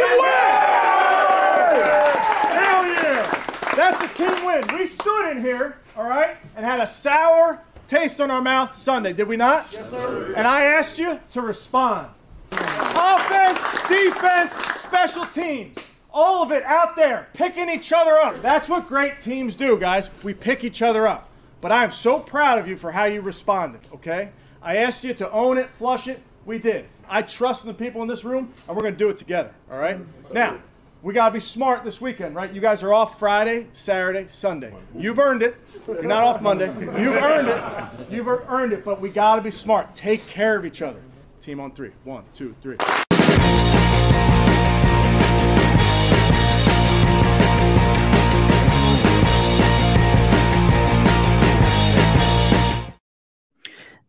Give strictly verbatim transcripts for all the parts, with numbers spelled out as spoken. team win! Hell yeah! That's a team win. We stood in here, all right, and had a sour taste on our mouth Sunday, did we not? Yes, sir. And I asked you to respond. Offense, defense, special teams. All of it out there, picking each other up. That's what great teams do, guys. We pick each other up. But I am so proud of you for how you responded, okay? I asked you to own it, flush it. We did. I trust the people in this room, and we're going to do it together, all right? Now, we got to be smart this weekend, right? You guys are off Friday, Saturday, Sunday. You've earned it. You're not off Monday. You've earned it. You've earned it, but we got to be smart. Take care of each other. Team on three. One, two, three.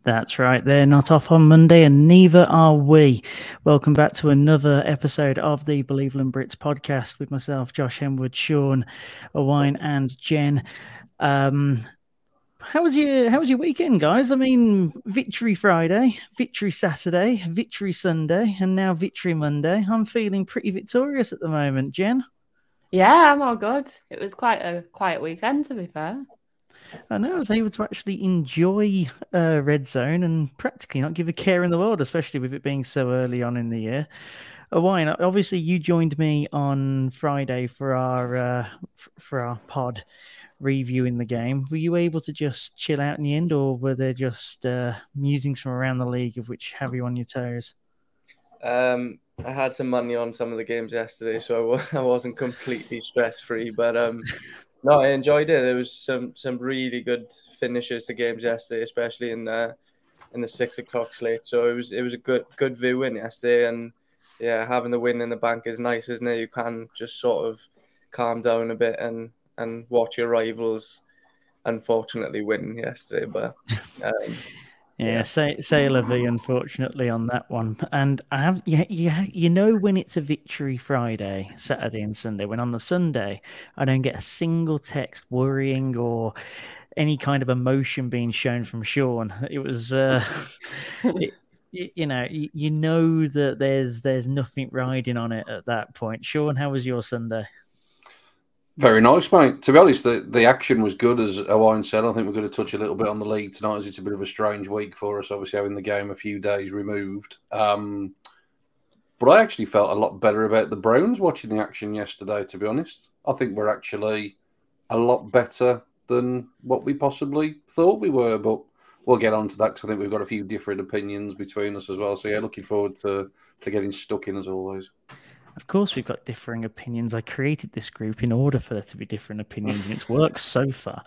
That's right, they're not off on Monday and neither are we. Welcome back to another episode of the Believeland Brits podcast with myself, Josh Henwood, Sean Owine and Jen. Um, how was your How was your weekend, guys? I mean, Victory Friday, Victory Saturday, Victory Sunday and now Victory Monday. I'm feeling pretty victorious at the moment, Jen. Yeah, I'm all good. It was quite a quiet weekend, to be fair. I know I was able to actually enjoy uh, Red Zone and practically not give a care in the world, especially with it being so early on in the year. Why? Obviously, you joined me on Friday for our uh, for our pod review in the game. Were you able to just chill out in the end, or were there just uh, musings from around the league of which have you on your toes? Um, I had some money on some of the games yesterday, so I w- I wasn't completely stress-free, but. Um... No, I enjoyed it. There was some, some really good finishes to games yesterday, especially in the in the six o'clock slate. So it was it was a good good viewing yesterday, and yeah, having the win in the bank is nice, isn't it? You can just sort of calm down a bit and, and watch your rivals. Unfortunately, win yesterday, but. Um, Yeah, say say la vie, unfortunately, on that one. And I have, yeah, yeah, you know, when it's a Victory Friday, Saturday and Sunday, when on the Sunday, I don't get a single text worrying or any kind of emotion being shown from Sean. It was, uh, it, you know, you know that there's there's nothing riding on it at that point. Sean, how was your Sunday? Very nice, mate. To be honest, the, the action was good, as Owen said. I think we're going to touch a little bit on the league tonight, as it's a bit of a strange week for us, obviously having the game a few days removed. Um, but I actually felt a lot better about the Browns watching the action yesterday, to be honest. I think we're actually a lot better than what we possibly thought we were, but we'll get on to that because I think we've got a few different opinions between us as well. So, yeah, looking forward to, to getting stuck in, as always. Of course, we've got differing opinions. I created this group in order for there to be different opinions, and it's worked so far.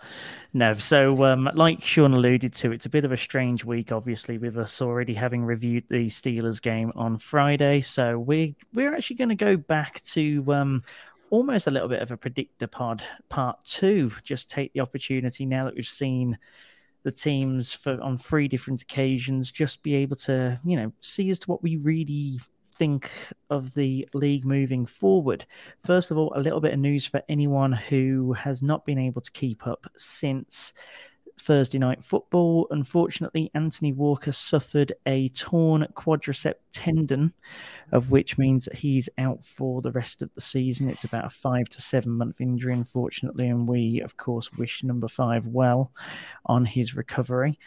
No, so um, like Sean alluded to, it's a bit of a strange week, obviously, with us already having reviewed the Steelers game on Friday. So we, we're actually going to go back to um, almost a little bit of a predictor pod part two. Just take the opportunity now that we've seen the teams for on three different occasions, just be able to, you know, see as to what we really think of the league moving forward. First of all, a little bit of news for anyone who has not been able to keep up since Thursday night football. Unfortunately, Anthony Walker suffered a torn quadricep tendon, of which means that he's out for the rest of the season. It's about a five to seven month injury, unfortunately, and we, of course, wish number five well on his recovery.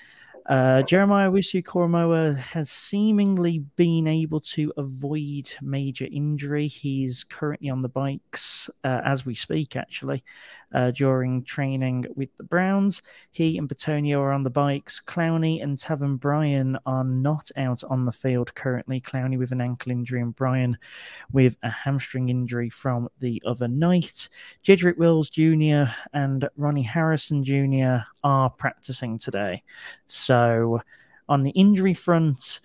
Uh, Jeremiah Owusu-Koramoah has seemingly been able to avoid major injury. He's currently on the bikes uh, as we speak, actually, uh, during training with the Browns. He and Petonio are on the bikes. Clowney and Taven Bryan are not out on the field currently. Clowney with an ankle injury and Bryan with a hamstring injury from the other night. Jedrick Wills Junior and Ronnie Harrison Junior are practicing today. So on the injury front,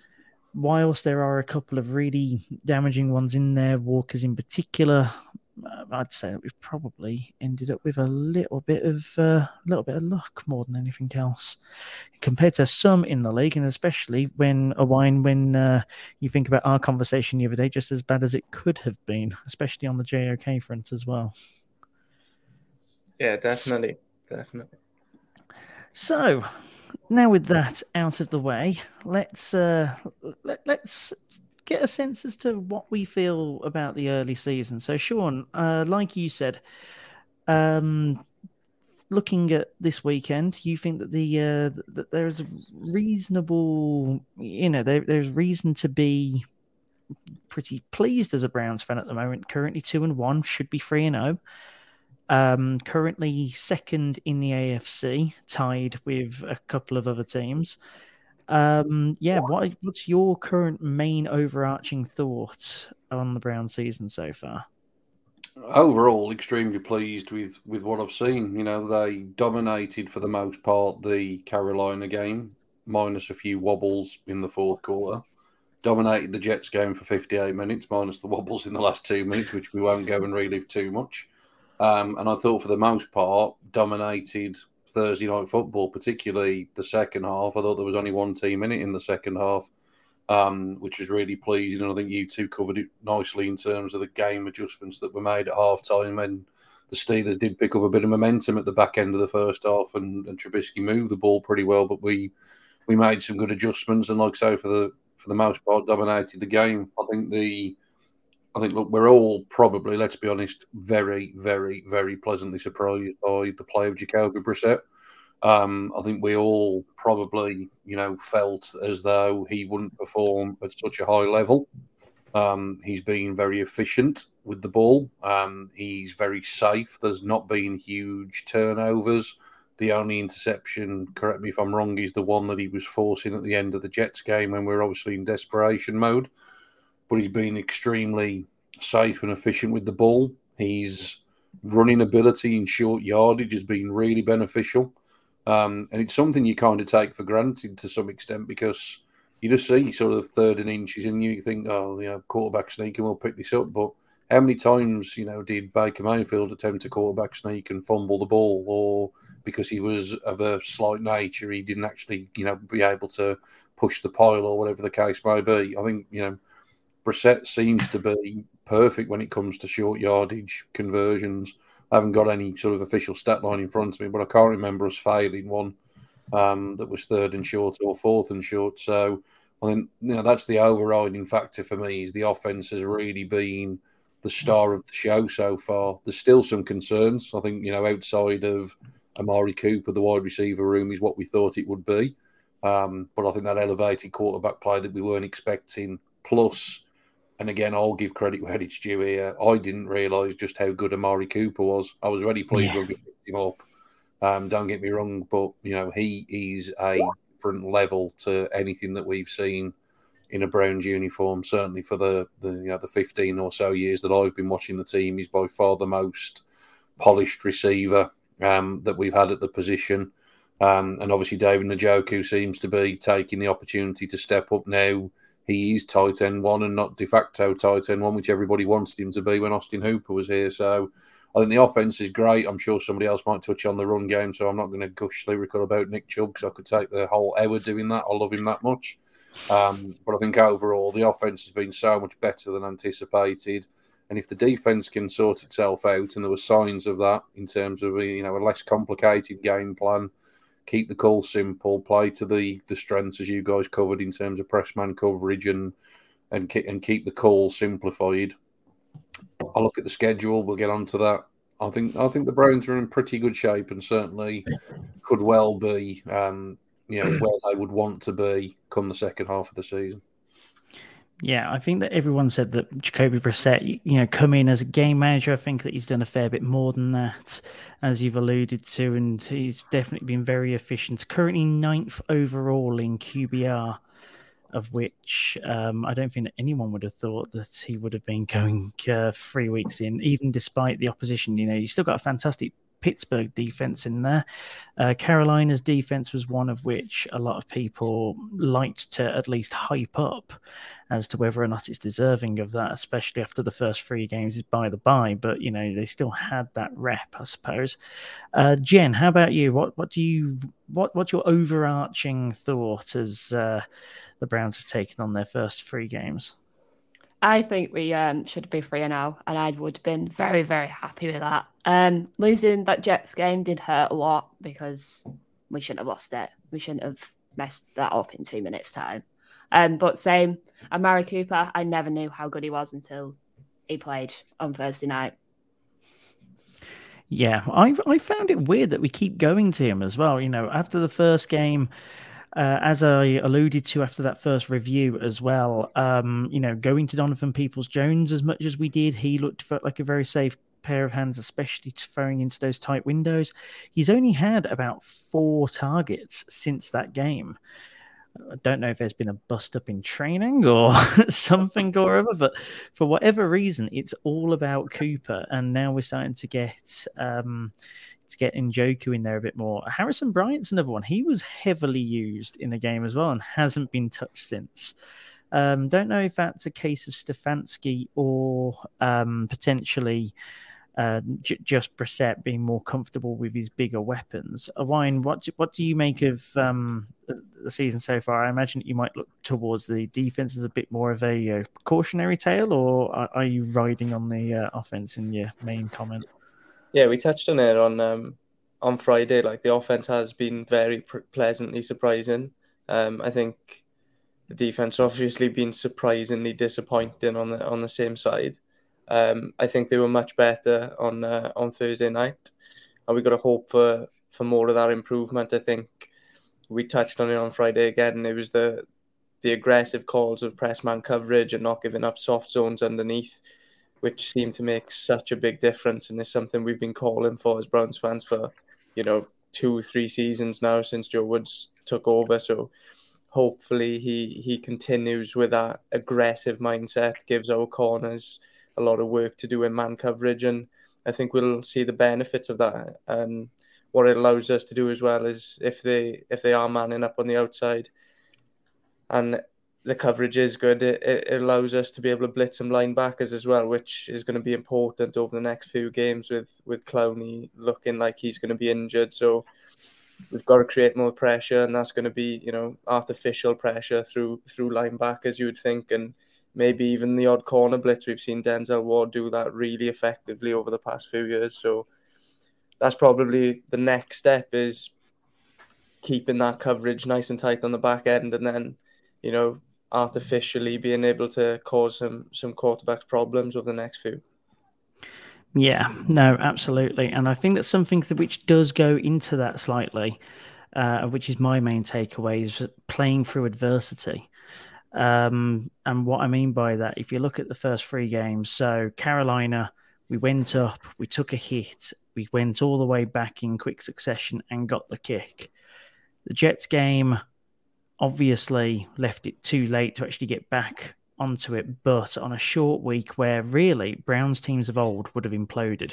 whilst there are a couple of really damaging ones in there, Walker's in particular, I'd say that we've probably ended up with a little bit of a uh, little bit of luck more than anything else compared to some in the league, and especially when a wine when uh, you think about our conversation the other day, just as bad as it could have been, especially on the J O K front as well. Yeah, definitely, definitely. So, now with that out of the way, let's uh, let, let's get a sense as to what we feel about the early season. So, Sean, uh, like you said, um, looking at this weekend, you think that the uh, that there is a reasonable, you know, there, there's reason to be pretty pleased as a Browns fan at the moment. Currently two and one, should be three and zero. Um, currently second in the A F C, tied with a couple of other teams. Um, yeah, what what's your current main overarching thought on the Browns season so far? Overall, extremely pleased with, with what I've seen. You know, they dominated for the most part the Carolina game, minus a few wobbles in the fourth quarter. Dominated the Jets game for fifty-eight minutes, minus the wobbles in the last two minutes, which we won't go and relive too much. Um, and I thought for the most part, dominated Thursday night football, particularly the second half. I thought there was only one team in it in the second half, Um, which is really pleasing, and I think you two covered it nicely in terms of the game adjustments that were made at half-time, and the Steelers did pick up a bit of momentum at the back end of the first half, and, and Trubisky moved the ball pretty well, but we we made some good adjustments, and like so, for the for the most part, dominated the game. I think, the, I think look, we're all probably, let's be honest, very, very, very pleasantly surprised by the play of Jacoby Brissett. Um, I think we all probably, you know, felt as though he wouldn't perform at such a high level. Um, he's been very efficient with the ball. Um, he's very safe. There's not been huge turnovers. The only interception, correct me if I'm wrong, is the one that he was forcing at the end of the Jets game when we were obviously in desperation mode. But he's been extremely safe and efficient with the ball. His running ability in short yardage has been really beneficial. Um, and it's something you kind of take for granted to some extent, because you just see sort of third and inches and you think, oh, you know, quarterback sneak and we'll pick this up. But how many times, you know, did Baker Mayfield attempt a quarterback sneak and fumble the ball, or because he was of a slight nature, he didn't actually, you know, be able to push the pile or whatever the case may be. I think, you know, Brissett seems to be perfect when it comes to short yardage conversions. I haven't got any sort of official stat line in front of me, but I can't remember us failing one um, that was third and short or fourth and short. So, I think, you know, that's the overriding factor for me, is the offense has really been the star of the show so far. There's still some concerns. I think, you know, outside of Amari Cooper, the wide receiver room is what we thought it would be. Um, but I think that elevated quarterback play that we weren't expecting, plus... And again, I'll give credit where it's due here. I didn't realise just how good Amari Cooper was. I was really pleased yeah. when we picked him up. Um, don't get me wrong, but you know, he is a different level to anything that we've seen in a Browns uniform. Certainly for the, the you know the fifteen or so years that I've been watching the team, he's by far the most polished receiver um, that we've had at the position. Um, and obviously, David Njoku seems to be taking the opportunity to step up now. He is tight end one and not de facto tight end one, which everybody wanted him to be when Austin Hooper was here. So I think the offense is great. I'm sure somebody else might touch on the run game, so I'm not going to gush lyrical about Nick Chubb, because I could take the whole hour doing that. I love him that much. Um, but I think overall, the offense has been so much better than anticipated. And if the defense can sort itself out, and there were signs of that in terms of, you know, a less complicated game plan, keep the call simple, play to the, the strengths as you guys covered in terms of press man coverage, and and, ki- and keep the call simplified. I look at the schedule, we'll get on to that. I think I think the Browns are in pretty good shape, and certainly could well be um, you know, where they would want to be come the second half of the season. Yeah, I think that everyone said that Jacoby Brissett, you know, come in as a game manager. I think that he's done a fair bit more than that, as you've alluded to, and he's definitely been very efficient. Currently ninth overall in Q B R, of which um, I don't think that anyone would have thought that he would have been going uh, three weeks in, even despite the opposition. You know, you've still got a fantastic Pittsburgh defense in there. Uh, Carolina's defense was one of which a lot of people liked to at least hype up as to whether or not it's deserving of that, especially after the first three games is by the bye. But, you know, they still had that rep, I suppose. Uh, Jen, how about you? What what do you what what's your overarching thought as uh, the Browns have taken on their first three games? I think we um, should be three and zero, and I would have been very, very happy with that. Um, losing that Jets game did hurt a lot, because we shouldn't have lost it. We shouldn't have messed that up in two minutes' time. Um, but same, Amari Cooper, I never knew how good he was until he played on Thursday night. Yeah, I I found it weird that we keep going to him as well. You know, after the first game, uh, as I alluded to after that first review as well, um, you know, going to Donovan Peoples Jones as much as we did, he looked like a very safe pair of hands, especially throwing into those tight windows. He's only had about four targets since that game. I don't know if there's been a bust up in training or something or other, but for whatever reason, it's all about Cooper. And now we're starting to get um, to get Njoku in there a bit more. Harrison Bryant's another one. He was heavily used in the game as well and hasn't been touched since. Um, don't know if that's a case of Stefanski or um, potentially uh, j- just Brissett being more comfortable with his bigger weapons. Wine, what do, what do you make of um, the season so far? I imagine you might look towards the defense as a bit more of a uh, cautionary tale, or are, are you riding on the uh, offense in your main comment? Yeah, we touched on it on um, on Friday. Like, the offense has been very pr- pleasantly surprising. Um, I think. The defense obviously been surprisingly disappointing on the on the same side. Um, I think they were much better on uh, on Thursday night, and we got to hope for, for more of that improvement. I think we touched on it on Friday again. And it was the the aggressive calls of press man coverage and not giving up soft zones underneath, which seemed to make such a big difference, and is something we've been calling for as Browns fans for, you know, two or three seasons now since Joe Woods took over. So. Hopefully he, he continues with that aggressive mindset, gives our corners a lot of work to do in man coverage, and I think we'll see the benefits of that. And what it allows us to do as well is if they if they are manning up on the outside and the coverage is good, it, it allows us to be able to blitz some linebackers as well, which is going to be important over the next few games with, with Clowney looking like he's going to be injured. So we've got to create more pressure, and that's going to be, you know, artificial pressure through through linebackers, you would think, and maybe even the odd corner blitz. We've seen Denzel Ward do that really effectively over the past few years. So that's probably the next step, is keeping that coverage nice and tight on the back end, and then, you know, artificially being able to cause some, some quarterbacks problems over the next few. Yeah, no, absolutely. And I think that's something that which does go into that slightly, uh, which is my main takeaway, is playing through adversity. Um, and what I mean by that, if you look at the first three games, so Carolina, we went up, we took a hit, we went all the way back in quick succession and got the kick. The Jets game obviously left it too late to actually get back onto it, but on a short week where really Browns teams of old would have imploded,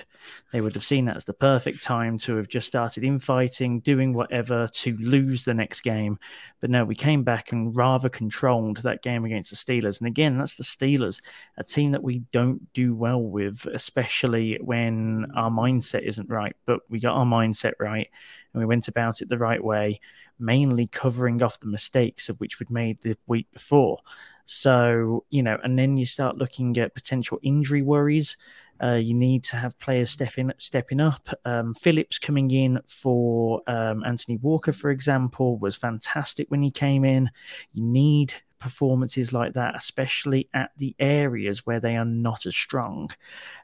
they would have seen that as the perfect time to have just started infighting, doing whatever to lose the next game. But no, we came back and rather controlled that game against the Steelers. And again, that's the Steelers, a team that we don't do well with, especially when our mindset isn't right. But we got our mindset right, and we went about it the right way, mainly covering off the mistakes of which we'd made the week before. So, you know, and then you start looking at potential injury worries. Uh, you need to have players stepping, stepping up. Um, Phillips coming in for um, Anthony Walker, for example, was fantastic when he came in. You need performances like that, especially at the areas where they are not as strong.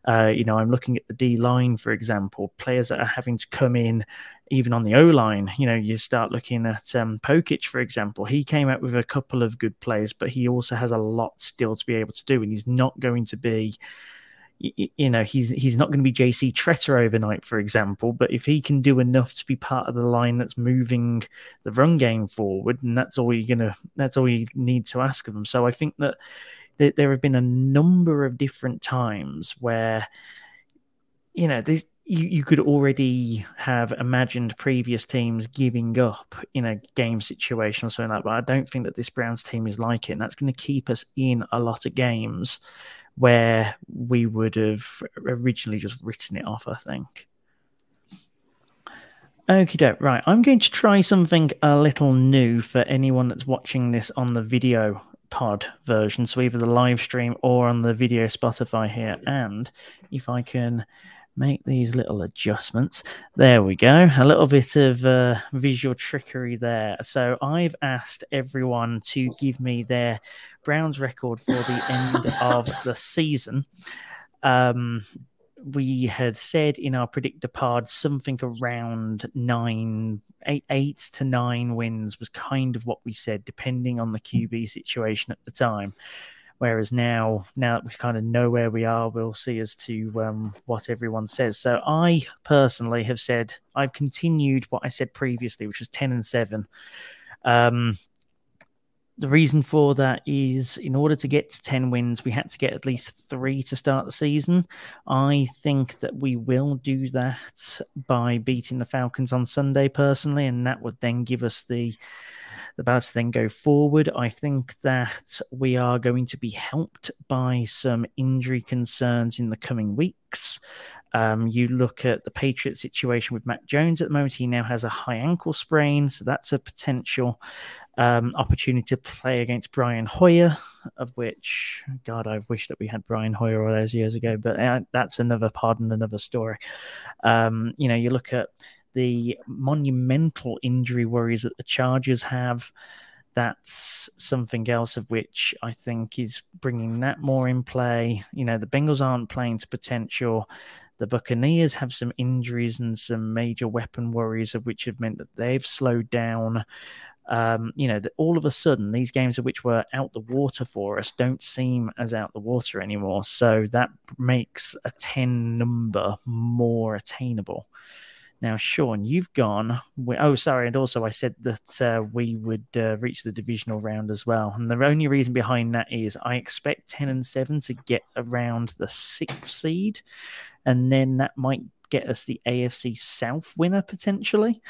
Uh, you know, I'm looking at the D-line, for example, players that are having to come in, even on the O-line. You know, you start looking at um, Pocic, for example. He came out with a couple of good plays, but he also has a lot still to be able to do, and he's not going to be... You know, he's he's not going to be J C. Tretter overnight, for example, but if he can do enough to be part of the line that's moving the run game forward, and that's all you're gonna, that's all you need to ask of him. So I think that, that there have been a number of different times where, you know, this, you, you could already have imagined previous teams giving up in a game situation or something like that. But I don't think that this Browns team is like it, and that's going to keep us in a lot of games where we would have originally just written it off, I think. Okie doke. Right, I'm going to try something a little new for anyone that's watching this on the video pod version, so either the live stream or on the video Spotify here. And if I can make these little adjustments. There we go. A little bit of uh, visual trickery there. So I've asked everyone to give me their Browns record for the end of the season. Um, we had said in our predictor pod something around nine, eight, eight to nine wins was kind of what we said, depending on the Q B situation at the time. Whereas now, now that we kind of know where we are, we'll see as to um, what everyone says. So I personally have said I've continued what I said previously, which was ten and seven. Um, the reason for that is in order to get to ten wins, we had to get at least three to start the season. I think that we will do that by beating the Falcons on Sunday personally, and that would then give us the... The Browns then go forward. I think that we are going to be helped by some injury concerns in the coming weeks. Um, you look at the Patriots situation with Mac Jones at the moment. He now has a high ankle sprain, so that's a potential um, opportunity to play against Brian Hoyer, of which, God, I wish that we had Brian Hoyer all those years ago, but uh, that's another part and another story. Um, you know, you look at the monumental injury worries that the Chargers have. That's something else of which I think is bringing that more in play. You know, the Bengals aren't playing to potential. The Buccaneers have some injuries and some major weapon worries of which have meant that they've slowed down. Um, you know, that all of a sudden these games of which were out the water for us don't seem as out the water anymore. So that makes a ten number more attainable. Now, Sean, you've gone... Oh, sorry, and also I said that uh, we would uh, reach the divisional round as well. And the only reason behind that is I expect ten and seven to get around the sixth seed, and then that might get us the A F C South winner potentially,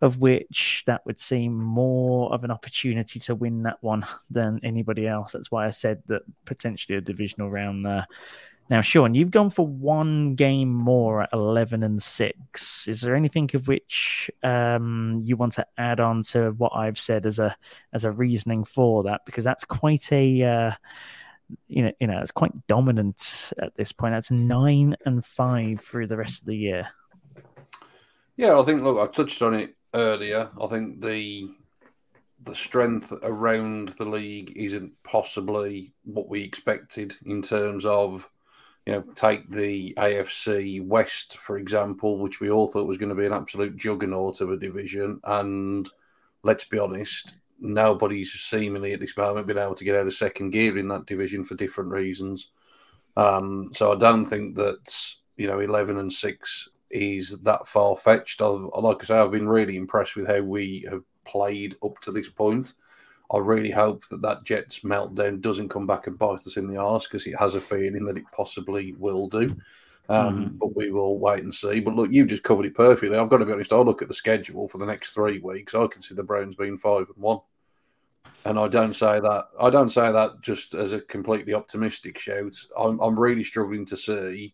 of which that would seem more of an opportunity to win that one than anybody else. That's why I said that potentially a divisional round there. Now, Sean, you've gone for one game more at eleven and six. Is there anything of which um, you want to add on to what I've said as a as a reasoning for that? Because that's quite a uh, you know you know it's quite dominant at this point. That's nine and five through the rest of the year. Yeah, I think. Look, I touched on it earlier. I think the the strength around the league isn't possibly what we expected in terms of. You know, take the A F C West, for example, which we all thought was going to be an absolute juggernaut of a division. And let's be honest, nobody's seemingly at this moment been able to get out of second gear in that division for different reasons. Um, so I don't think that, you know, eleven and six is that far-fetched. I, like I say, I've been really impressed with how we have played up to this point. I really hope that that Jets meltdown doesn't come back and bite us in the arse, because it has a feeling that it possibly will do. Um, mm-hmm. But we will wait and see. But look, you've just covered it perfectly. I've got to be honest, I look at the schedule for the next three weeks. I can see the Browns being five and one. And I don't say that. I don't say that just as a completely optimistic shout. I'm, I'm really struggling to see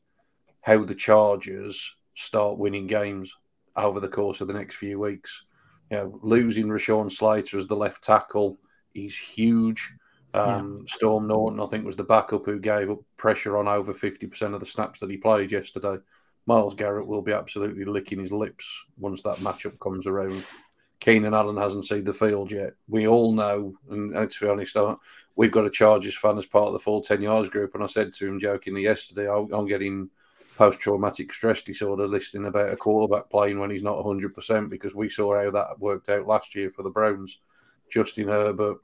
how the Chargers start winning games over the course of the next few weeks. You know, losing Rashawn Slater as the left tackle is huge. Um, yeah. Storm Norton, I think, was the backup who gave up pressure on over fifty percent of the snaps that he played yesterday. Myles Garrett will be absolutely licking his lips once that matchup comes around. Keenan Allen hasn't seen the field yet. We all know, and, and to be honest, I, we've got a Chargers fan as part of the Full ten Yards group, and I said to him jokingly yesterday, I'm, I'm getting post-traumatic stress disorder listening about a quarterback playing when he's not one hundred percent, because we saw how that worked out last year for the Browns. Justin Herbert,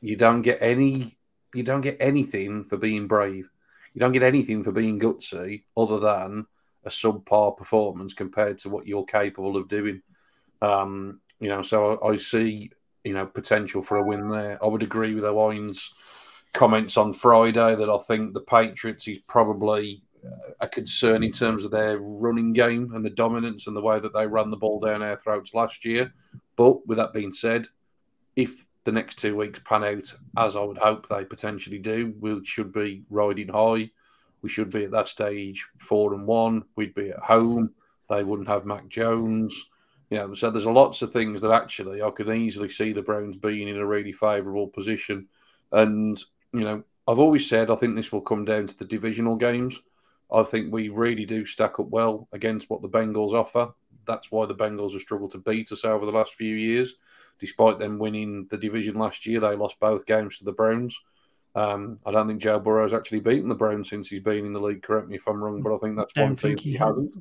you don't get any, you don't get anything for being brave. You don't get anything for being gutsy, other than a subpar performance compared to what you're capable of doing. Um, you know, so I, I see, you know, potential for a win there. I would agree with Owen's comments on Friday that I think the Patriots is probably a concern in terms of their running game and the dominance and the way that they ran the ball down our throats last year. But with that being said, if the next two weeks pan out, as I would hope they potentially do, we should be riding high. We should be at that stage four and one. We'd be at home. They wouldn't have Mac Jones. You know, so there's lots of things that actually I could easily see the Browns being in a really favourable position. And, you know, I've always said I think this will come down to the divisional games. I think we really do stack up well against what the Bengals offer. That's why the Bengals have struggled to beat us over the last few years. Despite them winning the division last year, they lost both games to the Browns. Um, I don't think Joe Burrow's actually beaten the Browns since he's been in the league. Correct me if I'm wrong, but I think that's one thing he hasn't.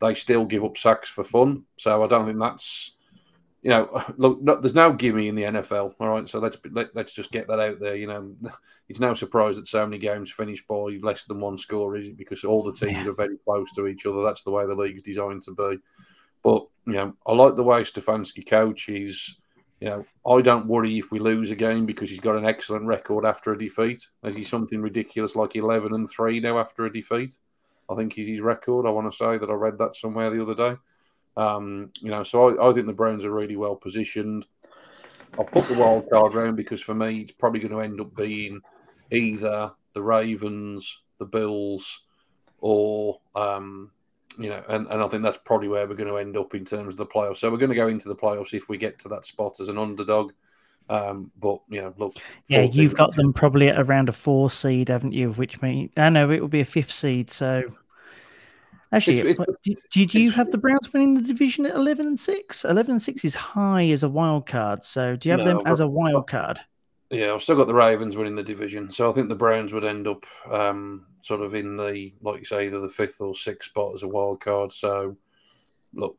They still give up sacks for fun. So I don't think that's, you know, look, no, there's no gimme in the N F L. All right, so let's let, let's just get that out there. You know, it's no surprise that so many games finish by less than one score, is it? Because all the teams yeah. are very close to each other. That's the way the league is designed to be. But, you know, I like the way Stefanski coaches. You know, I don't worry if we lose a game because he's got an excellent record after a defeat. Is he something ridiculous like eleven and three now after a defeat? I think is his record. I want to say that I read that somewhere the other day. Um, you know, so I, I think the Browns are really well positioned. I'll put the wild card round because for me, it's probably going to end up being either the Ravens, the Bills, or, um, you know, and, and I think that's probably where we're going to end up in terms of the playoffs. So we're going to go into the playoffs if we get to that spot as an underdog. Um, but, you know, look. Yeah, you've got them probably at around a four seed, haven't you? Which means, I know it will be a fifth seed. So actually, it's, it's, do, do, do you have the Browns winning the division at eleven and six? eleven and six is high as a wild card. So do you have no, them as a wild card? Yeah, I've still got the Ravens winning the division. So I think the Browns would end up um, sort of in the, like you say, either the fifth or sixth spot as a wild card. So look,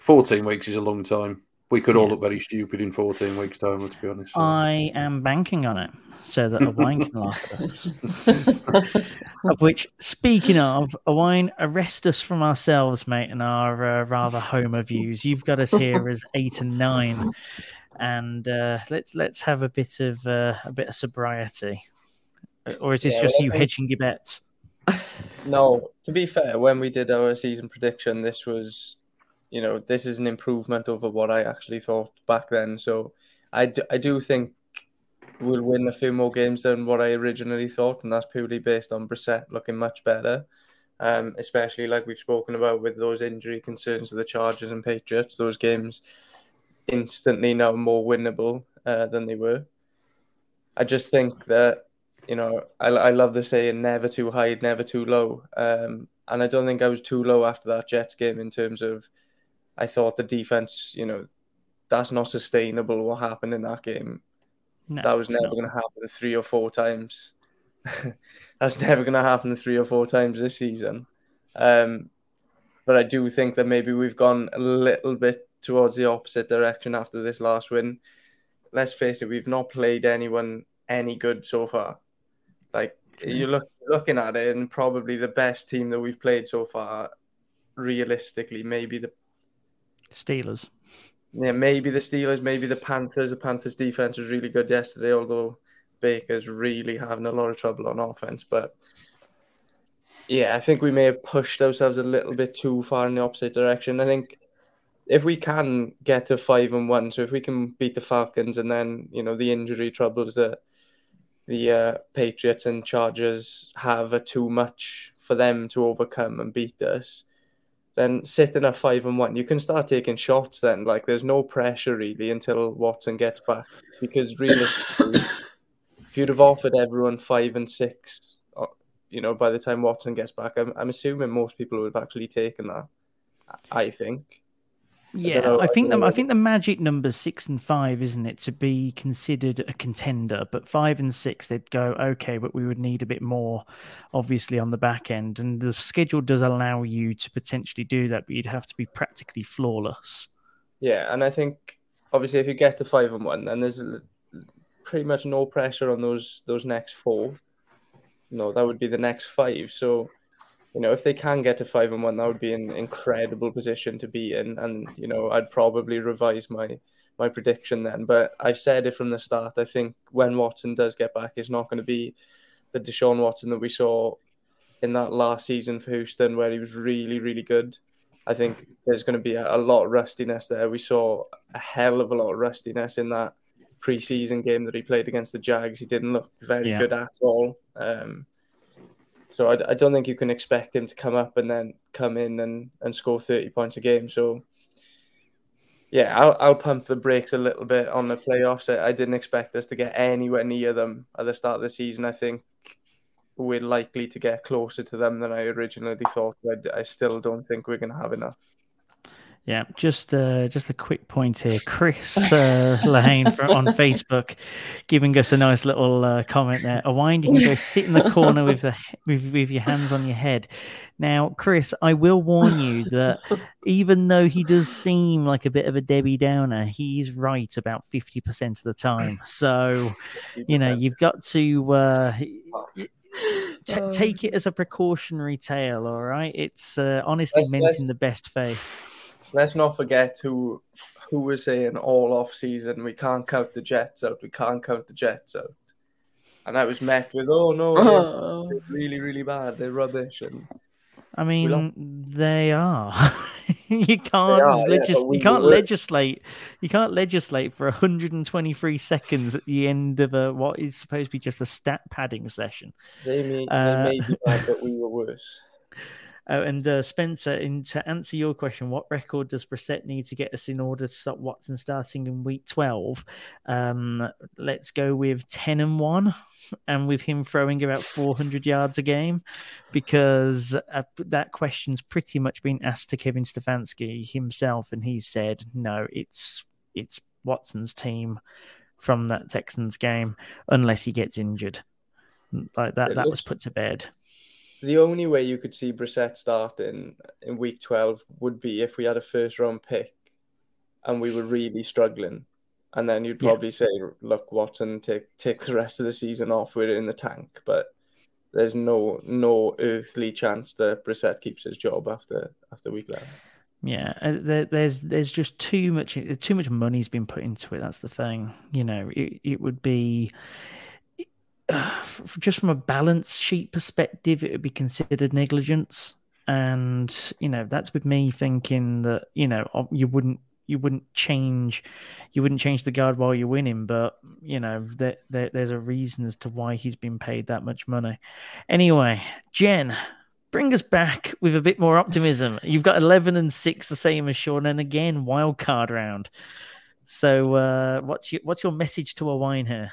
fourteen weeks is a long time. We could all yeah. look very stupid in fourteen weeks' time, to be honest. I am banking on it so that Owain can laugh at us. Of which, speaking of, Owain, arrest us from ourselves, mate, and our uh, rather Homer views. You've got us here as eight and nine, and uh, let's let's have a bit of uh, a bit of sobriety. Or is this yeah, just you think... hedging your bets? No, to be fair, when we did our season prediction, this was. You know, this is an improvement over what I actually thought back then. So I do, I do think we'll win a few more games than what I originally thought, and that's purely based on Brissett looking much better, um, especially like we've spoken about with those injury concerns of the Chargers and Patriots. Those games instantly now more winnable uh, than they were. I just think that, you know, I, I love the saying, never too high, never too low. Um, and I don't think I was too low after that Jets game in terms of I thought the defense, you know, that's not sustainable what happened in that game. No, that was never going to happen three or four times. That's never going to happen three or four times this season. Um, but I do think that maybe we've gone a little bit towards the opposite direction after this last win. Let's face it, we've not played anyone any good so far. Like, you're look, looking at it, and probably the best team that we've played so far, realistically, maybe the Steelers. Yeah, maybe the Steelers, maybe the Panthers. The Panthers' defense was really good yesterday, although Baker's really having a lot of trouble on offense. But yeah, I think we may have pushed ourselves a little bit too far in the opposite direction. I think if we can get to five and one, so if we can beat the Falcons and then, you know, the injury troubles that the uh, Patriots and Chargers have are too much for them to overcome and beat us, then sitting at five and one, you can start taking shots then. Like, there's no pressure really until Watson gets back. Because realistically, if you'd have offered everyone five and six, you know, by the time Watson gets back, I'm, I'm assuming most people would have actually taken that, I think. Yeah, I, know, I think I the I think the magic number's six and five, isn't it, to be considered a contender? But five and six, they'd go okay, but we would need a bit more, obviously, on the back end. And the schedule does allow you to potentially do that, but you'd have to be practically flawless. Yeah, and I think obviously if you get to five and one, then there's pretty much no pressure on those those next four. No, that would be the next five. So, you know, if they can get to five and one, that would be an incredible position to be in. And, you know, I'd probably revise my, my prediction then. But I've said it from the start. I think when Watson does get back, it's not going to be the Deshaun Watson that we saw in that last season for Houston where he was really, really good. I think there's going to be a, a lot of rustiness there. We saw a hell of a lot of rustiness in that preseason game that he played against the Jags. He didn't look very yeah. good at all. Um So I, I don't think you can expect him to come up and then come in and, and score thirty points a game. So, yeah, I'll, I'll pump the brakes a little bit on the playoffs. I, I didn't expect us to get anywhere near them at the start of the season. I think we're likely to get closer to them than I originally thought. I, I still don't think we're going to have enough. Yeah, just uh, just a quick point here. Chris uh, Lane from, on Facebook giving us a nice little uh, comment there. A wind, you can go sit in the corner with the with, with your hands on your head. Now, Chris, I will warn you that even though he does seem like a bit of a Debbie Downer, he's right about fifty percent of the time. So, you know, you've got to... Uh, T- um, take it as a precautionary tale, all right? It's uh, honestly let's, meant let's, in the best faith. Let's not forget who who was saying all off season, we can't count the Jets out, we can't count the Jets out. And that was met with, oh no, oh. They're, they're really, really bad, they're rubbish. And I mean, love- they are. You can't are, legis- yeah, you can't legislate. You can't legislate for one hundred twenty-three seconds at the end of a what is supposed to be just a stat padding session. They may, uh, they may be bad, but we were worse. Oh, and uh, Spencer, in, to answer your question, what record does Brissett need to get us in order to stop Watson starting in week twelve? Um, let's go with ten and one, and with him throwing about four hundred yards a game, because uh, that question's pretty much been asked to Kevin Stefanski himself, and he said, no, it's it's Watson's team from that Texans game, unless he gets injured. Like that, that was put to bed. The only way you could see Brissett start in, in week twelve would be if we had a first round pick and we were really struggling. And then you'd probably yeah. say, look, Watson, take take the rest of the season off. We're in the tank. But there's no no earthly chance that Brissett keeps his job after after week eleven. Yeah, there, there's there's just too much too much money's been put into it. That's the thing. You know, it, it would be... just from a balance sheet perspective, it would be considered negligence, and you know that's with me thinking that you know you wouldn't you wouldn't change you wouldn't change the guard while you're winning, but you know there, there, there's a reason as to why he's been paid that much money. Anyway, Jen, bring us back with a bit more optimism. You've got eleven and six, the same as Sean, and again wild card round. So, uh, what's your what's your message to Awine here?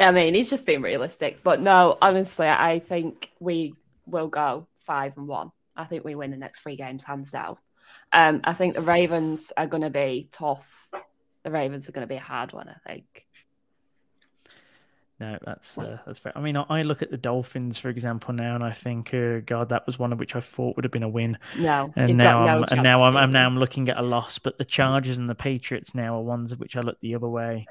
I mean, he's just being realistic. But no, honestly, I think we will go five and one. I think we win the next three games, hands down. Um, I think the Ravens are going to be tough. The Ravens are going to be a hard one, I think. No, that's uh, that's fair. I mean, I look at the Dolphins, for example, now, and I think, uh, God, that was one of which I thought would have been a win. No, and now no I'm and now I'm, I'm now I'm looking at a loss. But the Chargers and the Patriots now are ones of which I look the other way.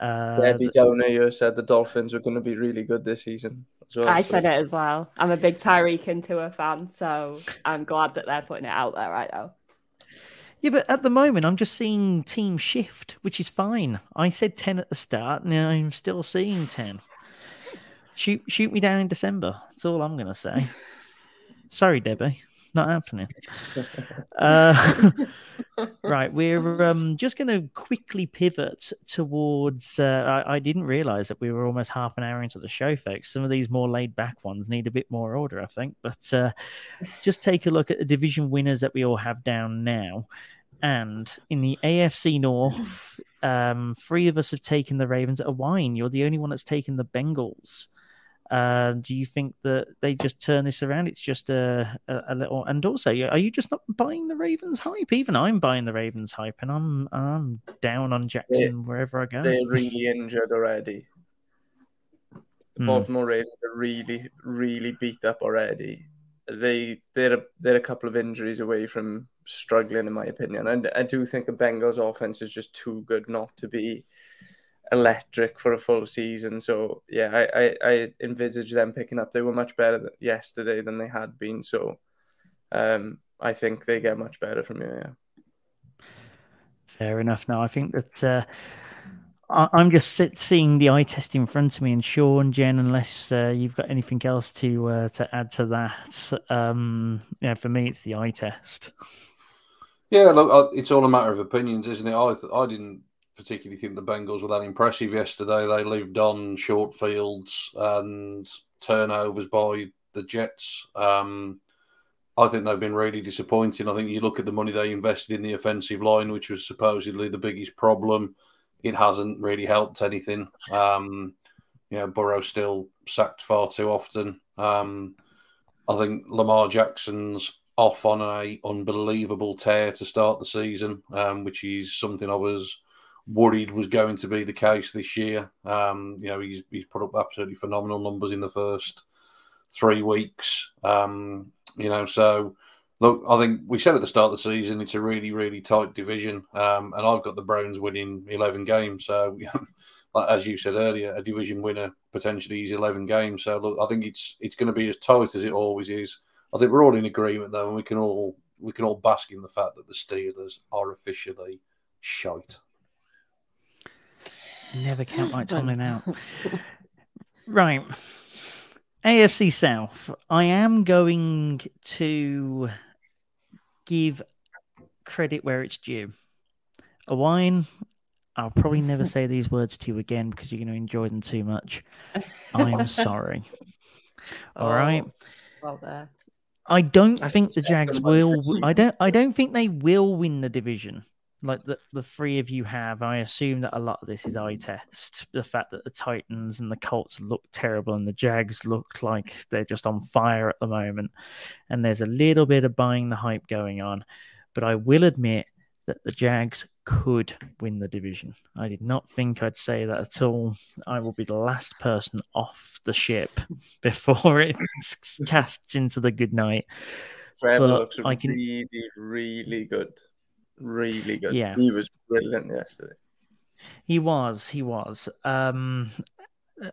Uh, Debbie Downer here said the Dolphins were going to be really good this season as well. I so. said it as well. I'm a big Tyreek and Tua fan, so I'm glad that they're putting it out there right now. Yeah, but at the moment, I'm just seeing team shift, which is fine. I said ten at the start, and I'm still seeing ten. Shoot, shoot me down in December. That's all I'm going to say. Sorry, Debbie. Not happening. Uh, right, we're um, just going to quickly pivot towards... Uh, I, I didn't realise that we were almost half an hour into the show, folks. Some of these more laid-back ones need a bit more order, I think. But uh, just take a look at the division winners that we all have down now. And in the A F C North, um, three of us have taken the Ravens. Awine, you're the only one that's taken the Bengals. Uh, do you think that they just turn this around? It's just a, a, a little... And also, are you just not buying the Ravens hype? Even I'm buying the Ravens hype, and I'm I'm down on Jackson they, wherever I go. They're really injured already. The mm. Baltimore Ravens are really, really beat up already. They, they're, a, they're a couple of injuries away from struggling, in my opinion. And I do think the Bengals' offense is just too good not to be... electric for a full season. So yeah, I, I, I envisage them picking up. They were much better than, yesterday than they had been. So um, I think they get much better from here. Yeah. Fair enough. Now I think that uh, I, I'm just seeing the eye test in front of me. And Sean, Jen, unless uh, you've got anything else to uh, to add to that, um, yeah, for me it's the eye test. Yeah, look, it's all a matter of opinions, isn't it? I I didn't. particularly think the Bengals were that impressive yesterday. They lived on short fields and turnovers by the Jets. Um, I think they've been really disappointing. I think you look at the money they invested in the offensive line, which was supposedly the biggest problem. It hasn't really helped anything. Um, you know, Burrow still sacked far too often. Um, I think Lamar Jackson's off on a unbelievable tear to start the season, um, which is something I was worried was going to be the case this year. Um, you know, he's he's put up absolutely phenomenal numbers in the first three weeks. Um, you know, so look, I think we said at the start of the season it's a really, really tight division, um, and I've got the Browns winning eleven games. So, you know, as you said earlier, a division winner potentially is eleven games. So, look, I think it's it's going to be as tight as it always is. I think we're all in agreement though, and we can all we can all bask in the fact that the Steelers are officially shite. Never count my Tomlin out. Right. A F C South. I am going to give credit where it's due. A wine. I'll probably never say these words to you again because you're going to enjoy them too much. I'm sorry. All oh, right. Well, there. I don't That's think the Jags will. I don't. I don't think they will win the division. Like the, the three of you have, I assume that a lot of this is eye test. The fact that the Titans and the Colts look terrible and the Jags look like they're just on fire at the moment. And there's a little bit of buying the hype going on. But I will admit that the Jags could win the division. I did not think I'd say that at all. I will be the last person off the ship before it casts into the good night. Trevor looks can... really, really good. Really good. Yeah. He was brilliant yesterday. He was. He was. Um,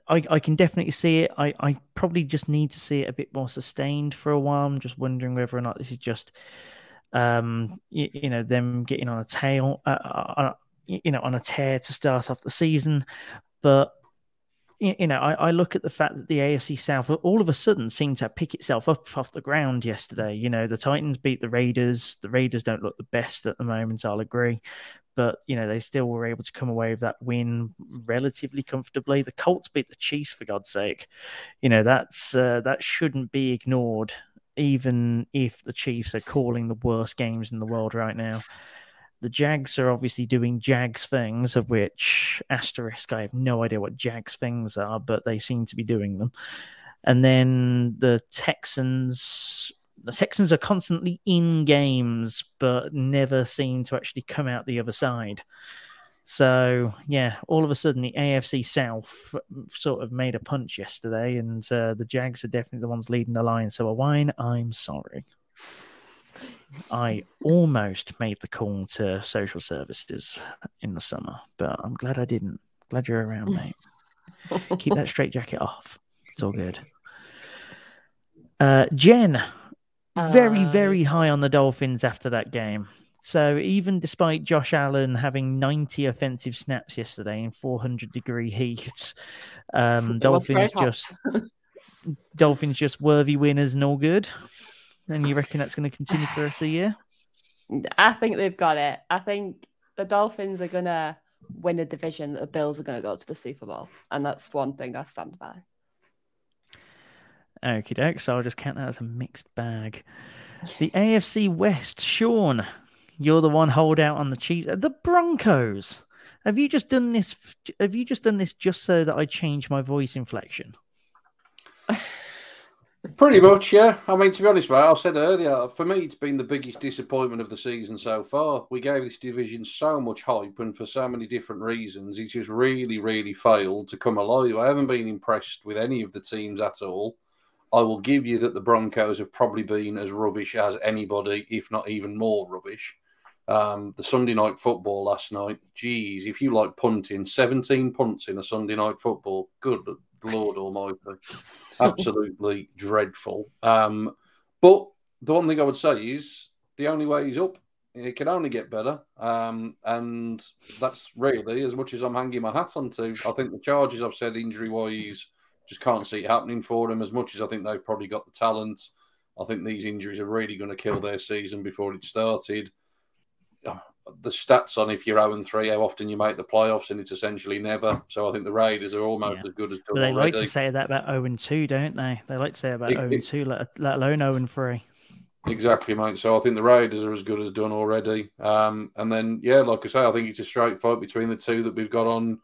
I, I can definitely see it. I, I probably just need to see it a bit more sustained for a while. I'm just wondering whether or not this is just, um, you, you know, them getting on a tail, uh, uh, you know, on a tear to start off the season. But, you, you know, I, I look at the fact that the A F C South all of a sudden seemed to pick itself up off the ground yesterday. You know, the Titans beat the Raiders. The Raiders don't look the best at the moment, I'll agree. But, you know, they still were able to come away with that win relatively comfortably. The Colts beat the Chiefs, for God's sake. You know, that's uh, that shouldn't be ignored, even if the Chiefs are calling the worst games in the world right now. The Jags are obviously doing Jags things, of which, asterisk, I have no idea what Jags things are, but they seem to be doing them. And then the Texans, the Texans are constantly in games, but never seem to actually come out the other side. So, yeah, all of a sudden the A F C South sort of made a punch yesterday, and uh, the Jags are definitely the ones leading the line. So, Awine, I'm sorry. I almost made the call to social services in the summer, but I'm glad I didn't. Glad you're around, mate. Keep that straitjacket off. It's all good. Uh, Jen, very, very high on the Dolphins after that game. So even despite Josh Allen having ninety offensive snaps yesterday in four hundred degree heat, um, Dolphins just Dolphins just worthy winners and all good. And you reckon that's going to continue for the rest of the year? I think they've got it. I think the Dolphins are going to win the division. The Bills are going to go to the Super Bowl. And that's one thing I stand by. Okie doke. So I'll just count that as a mixed bag. The A F C West, Sean, you're the one holdout on the Chiefs. The Broncos. Have you just done this? Have you just done this just so that I change my voice inflection? Pretty much, yeah. I mean, to be honest, mate, I said earlier, for me, it's been the biggest disappointment of the season so far. We gave this division so much hype, and for so many different reasons, it's just really, really failed to come alive. I haven't been impressed with any of the teams at all. I will give you that the Broncos have probably been as rubbish as anybody, if not even more rubbish. Um, the Sunday night football last night, geez, if you like punting, seventeen punts in a Sunday night football, good Lord almighty. Absolutely dreadful. Um, but the one thing I would say is the only way is up. It can only get better. Um, and that's really as much as I'm hanging my hat on to. I think the Chargers, I've said injury-wise, just can't see it happening for them as much as I think they've probably got the talent. I think these injuries are really going to kill their season before it started. The stats on if you're oh and three, how often you make the playoffs, and it's essentially never. So I think the Raiders are almost yeah. as good as done already. They like to say that about oh and two, don't they? They like to say about oh and two, let, let alone oh and three. Exactly, mate. So I think the Raiders are as good as done already. Um, and then, yeah, like I say, I think it's a straight fight between the two that we've got on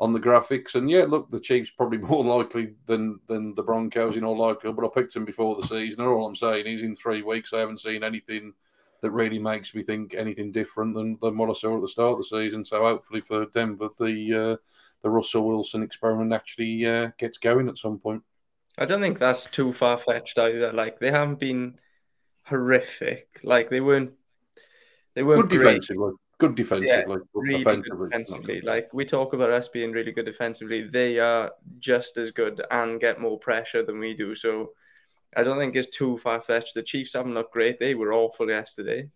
on the graphics. And yeah, look, the Chiefs probably more likely than than the Broncos in all likelihood, but I picked him before the season. And all I'm saying is in three weeks, I haven't seen anything that really makes me think anything different than, than what I saw at the start of the season. So hopefully for Denver, the uh, the Russell Wilson experiment actually uh, gets going at some point. I don't think that's too far-fetched either. Like, they haven't been horrific. Like, they weren't they weren't good great. Defensively. Good defensively. Yeah, really good defensively. Like, we talk about us being really good defensively. They are just as good and get more pressure than we do. So I don't think it's too far-fetched. The Chiefs haven't looked great. They were awful yesterday.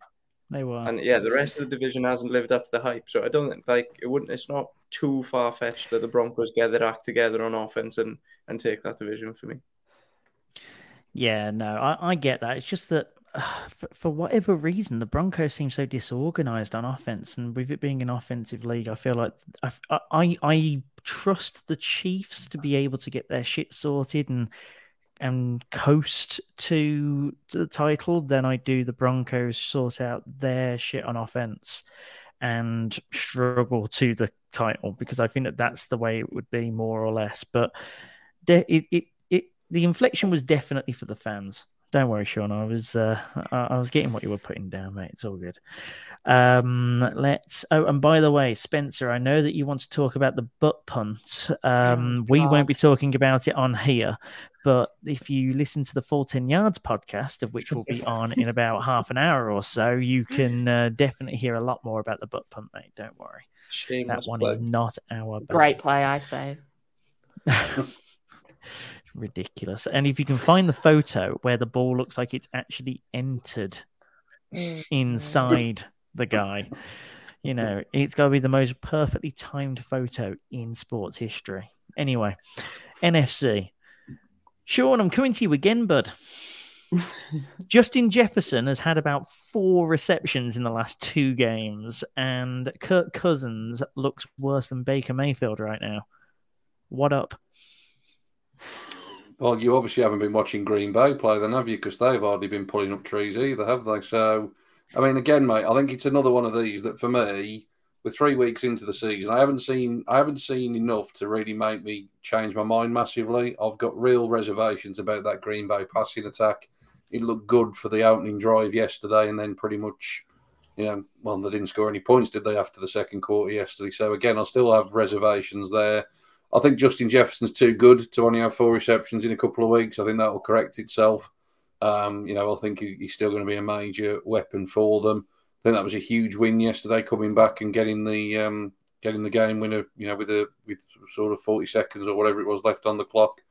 They were. And, yeah, the rest of the division hasn't lived up to the hype. So I don't think, like, it wouldn't. It's not too far-fetched that the Broncos get their act together on offense and, and take that division for me. Yeah, no, I, I get that. It's just that uh, for, for whatever reason, the Broncos seem so disorganized on offense. And with it being an offensive league, I feel like I, I, I trust the Chiefs to be able to get their shit sorted and and coast to the title than I do the Broncos sort out their shit on offense and struggle to the title, because I think that that's the way it would be more or less. But de- it, it, it, the inflection was definitely for the fans. Don't worry, Sean. I was uh, I, I was getting what you were putting down, mate. It's all good. Um, let's. Oh, and by the way, Spencer, I know that you want to talk about the butt punt. Um, we won't be talking about it on here, but if you listen to the Full ten Yards podcast, of which we'll be on in about half an hour or so, you can uh, definitely hear a lot more about the butt punt, mate. Don't worry. Shameless that one play. Is not our bad. Great play, I say. Ridiculous. And if you can find the photo where the ball looks like it's actually entered inside the guy, you know, it's got to be the most perfectly timed photo in sports history. Anyway, N F C. Sean, I'm coming to you again, bud. Justin Jefferson has had about four receptions in the last two games, and Kirk Cousins looks worse than Baker Mayfield right now. What up? Well, you obviously haven't been watching Green Bay play then, have you? Because they've hardly been pulling up trees either, have they? So, I mean, again, mate, I think it's another one of these that for me, with three weeks into the season, I haven't seen I haven't seen enough to really make me change my mind massively. I've got real reservations about that Green Bay passing attack. It looked good for the opening drive yesterday, and then pretty much, you know, well, they didn't score any points, did they, after the second quarter yesterday? So, again, I still have reservations there. I think Justin Jefferson's too good to only have four receptions in a couple of weeks. I think that will correct itself. Um, you know, I think he's still going to be a major weapon for them. I think that was a huge win yesterday, coming back and getting the um, getting the game winner. You know, with a with sort of forty seconds or whatever it was left on the clock.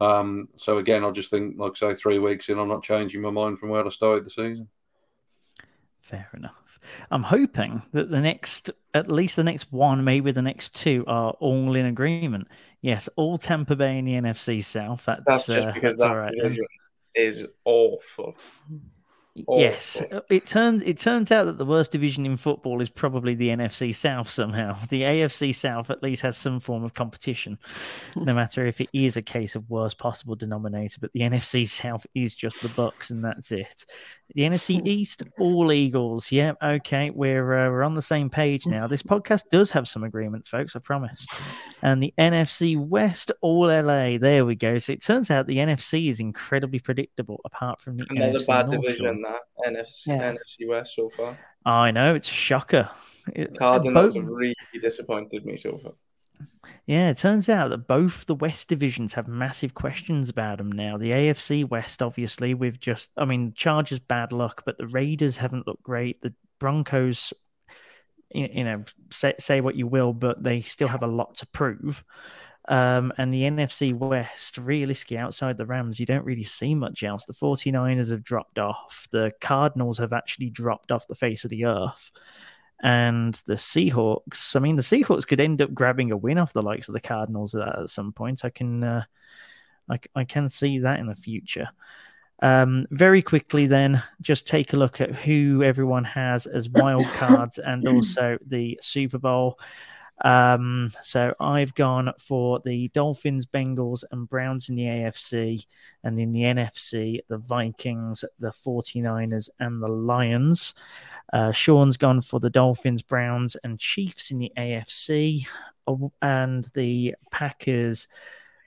Um, so again, I just think, like I say, three weeks in, I'm not changing my mind from where I started the season. Fair enough. I'm hoping that the next, at least the next one, maybe the next two, are all in agreement. Yes, all Tampa Bay in the N F C South. That's, that's just uh, because that's that all right. Division is awful. awful. Yes, it turns it turns out that the worst division in football is probably the N F C South somehow. The A F C South at least has some form of competition, no matter if it is a case of worst possible denominator. But the N F C South is just the Bucs, and that's it. The N F C East, all Eagles. Yeah, okay, we're uh, we're on the same page now. This podcast does have some agreement, folks, I promise. And the N F C West, all L A. There we go. So it turns out the N F C is incredibly predictable, apart from the another N F C bad North division, Shore. That N F C, yeah. N F C West so far. I know, it's a shocker. It, Cardinals both... have really disappointed me so far. Yeah, it turns out that both the West divisions have massive questions about them now. The A F C West, obviously, with just, I mean, Chargers bad luck, but the Raiders haven't looked great. The Broncos, you know, say, say what you will, but they still have a lot to prove. Um, and the N F C West, realistically, outside the Rams, you don't really see much else. The 49ers have dropped off. The Cardinals have actually dropped off the face of the earth. And the Seahawks, I mean, the Seahawks could end up grabbing a win off the likes of the Cardinals at some point. I can uh, I, I can see that in the future. Um, very quickly then, just take a look at who everyone has as wild cards and also the Super Bowl. Um, so I've gone for the Dolphins, Bengals, and Browns in the A F C. And in the N F C, the Vikings, the 49ers, and the Lions. Uh, Sean's gone for the Dolphins, Browns, and Chiefs in the A F C, and the Packers,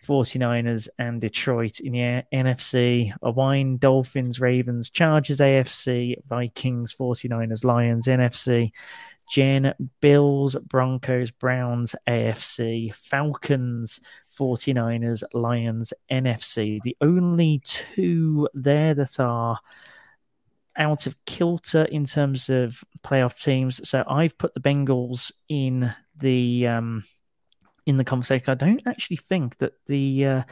forty-niners, and Detroit in the N F C. A wine, Dolphins, Ravens, Chargers, A F C, Vikings, forty-niners, Lions, N F C. Jen, Bills, Broncos, Browns, A F C, Falcons, forty-niners, Lions, N F C. The only two there that are out of kilter in terms of playoff teams. So I've put the Bengals in the um, in the conversation. I don't actually think that the... Uh,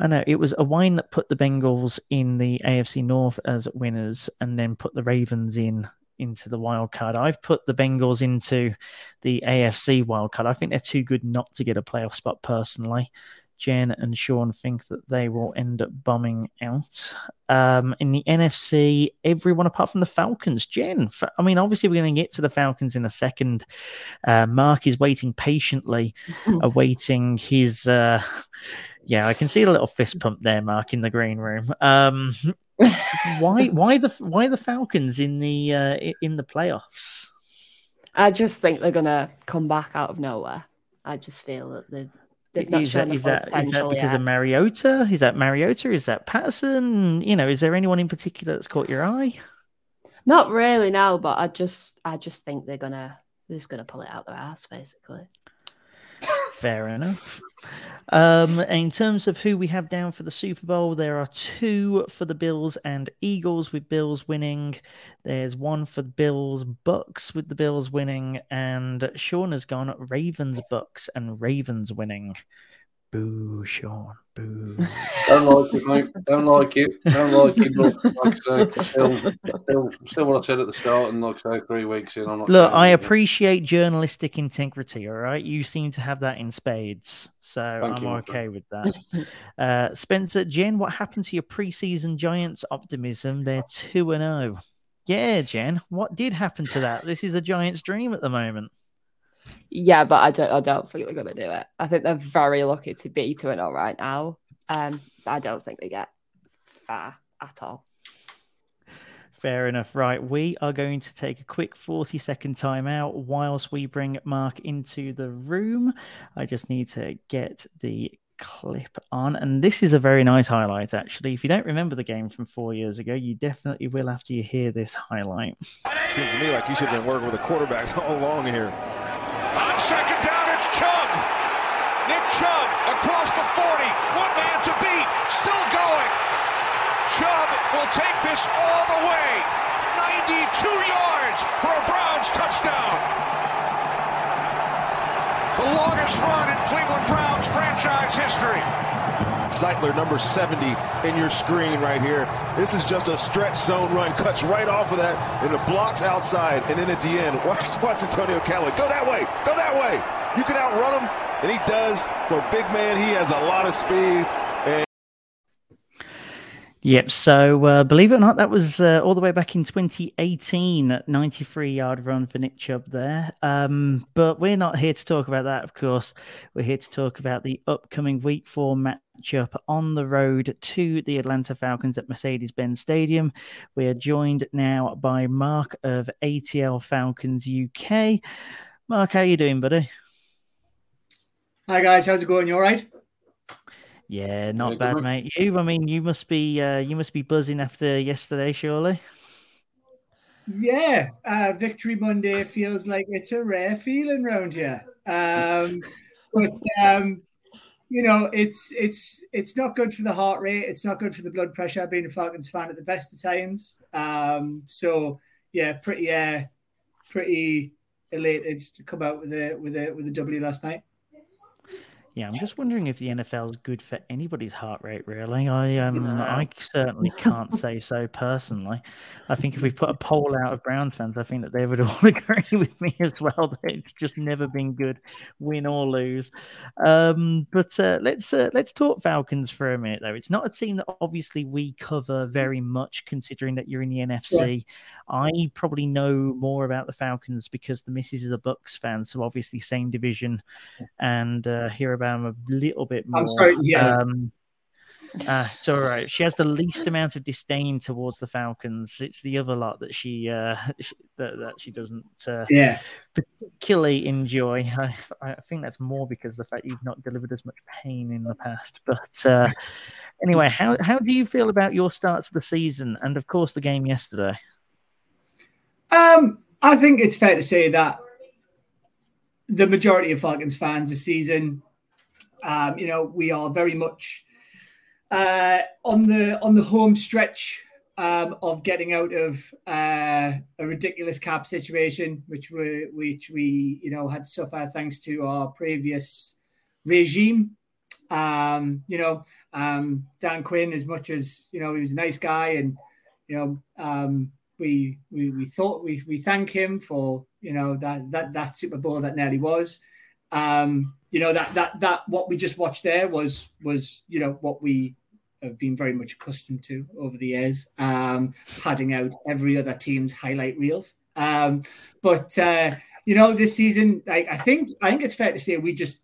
I know, it was a wine that put the Bengals in the A F C North as winners and then put the Ravens in into the wild card. I've put the Bengals into the A F C wild card. I think they're too good not to get a playoff spot personally. Jen and Sean think that they will end up bombing out. Um, in the N F C, everyone apart from the Falcons. Jen, I mean, obviously we're going to get to the Falcons in a second. Uh, Mark is waiting patiently, awaiting his... Uh, yeah, I can see a little fist pump there, Mark, in the green room. Um, why, why the, why the Falcons in the uh, in the playoffs? I just think they're gonna come back out of nowhere. I just feel that they've, they've not is shown that, the is that, potential. Is that because yet. of Mariota? Is that Mariota? Is that Patterson? You know, is there anyone in particular that's caught your eye? Not really, no. But I just, I just think they're gonna, they're just gonna pull it out their ass, basically. Fair enough. Um, in terms of who we have down for the Super Bowl, there are two for the Bills and Eagles, with Bills winning. There's one for the Bills, Bucks, with the Bills winning. And Sean has gone Ravens, Bucks, and Ravens winning. Boo, Sean. Boo. Don't like it, mate. Don't like it. Don't like it. But like I say, still, still, still what I said at the start, and like I say, three weeks in, I'm not. Look, I appreciate it. Journalistic integrity, all right? You seem to have that in spades, so Thank I'm you, okay with that. uh, Spencer, Jen, what happened to your preseason Giants optimism? They're two and oh. Yeah, Jen, what did happen to that? This is a Giants dream at the moment. Yeah, but I don't. I don't think they're going to do it. I think they're very lucky to be two and all right now. Um, I don't think they get far at all. Fair enough. Right, we are going to take a quick forty-second timeout whilst we bring Mark into the room. I just need to get the clip on, and this is a very nice highlight. Actually, if you don't remember the game from four years ago, you definitely will after you hear this highlight. It seems to me like you should have been working with the quarterbacks all along here. On second down, it's Chubb. Nick Chubb across the forty. One man to beat. Still going. Chubb will take this all the way. ninety-two yards for a Browns touchdown. The longest run in Cleveland Browns franchise history. Zeitler, number seventy in your screen right here. This is just a stretch zone run. Cuts right off of that, and it blocks outside. And then at the end, watch, watch Antonio Callaway. Go that way. Go that way. You can outrun him, and he does. For a big man, he has a lot of speed. And... Yep, so uh, believe it or not, that was uh, all the way back in twenty eighteen, ninety-three-yard run for Nick Chubb there. Um, but we're not here to talk about that, of course. We're here to talk about the upcoming Week four match. Up on the road to the Atlanta Falcons at Mercedes-Benz Stadium. We are joined now by Mark of A T L Falcons U K. Mark, how you doing, buddy? Hi guys, how's it going? You all right? Yeah, not hey, bad, good. mate. You, I mean, you must be uh, you must be buzzing after yesterday, surely. Yeah, uh, Victory Monday feels like it's a rare feeling round here, um, but. Um, You know, it's it's it's not good for the heart rate. It's not good for the blood pressure. Being a Falcons fan at the best of times, um, so yeah, pretty uh, pretty elated to come out with a with a with a W last night. Yeah, I'm just wondering if the N F L is good for anybody's heart rate, really. I um, no. I certainly can't say so personally. I think if we put a poll out of Browns fans, I think that they would all agree with me as well that it's just never been good, win or lose. Um, but uh, let's uh, let's talk Falcons for a minute, though. It's not a team that obviously we cover very much, considering that you're in the N F C. Yeah. I probably know more about the Falcons because the missus is a Bucks fan, so obviously same division, and uh, hear about. I'm a little bit more. I'm sorry, yeah. Um, Uh, it's all right. She has the least amount of disdain towards the Falcons. It's the other lot that she uh, she, that, that she doesn't uh, yeah. particularly enjoy. I, I think that's more because of the fact you've not delivered as much pain in the past. But uh, anyway, how how do you feel about your starts of the season and of course the game yesterday? Um, I think it's fair to say that the majority of Falcons fans this season, um, you know, we are very much uh, on the on the home stretch um, of getting out of uh, a ridiculous cap situation, which we which we you know had to suffer thanks to our previous regime. Um, you know, um, Dan Quinn, as much as you know, he was a nice guy, and you know, um, we we we thought we we thank him for. You know, that that that Super Bowl that nearly was, um, you know, that that that what we just watched there was was, you know, what we have been very much accustomed to over the years, um, padding out every other team's highlight reels. Um, but, uh, you know, this season, I, I think I think it's fair to say we just,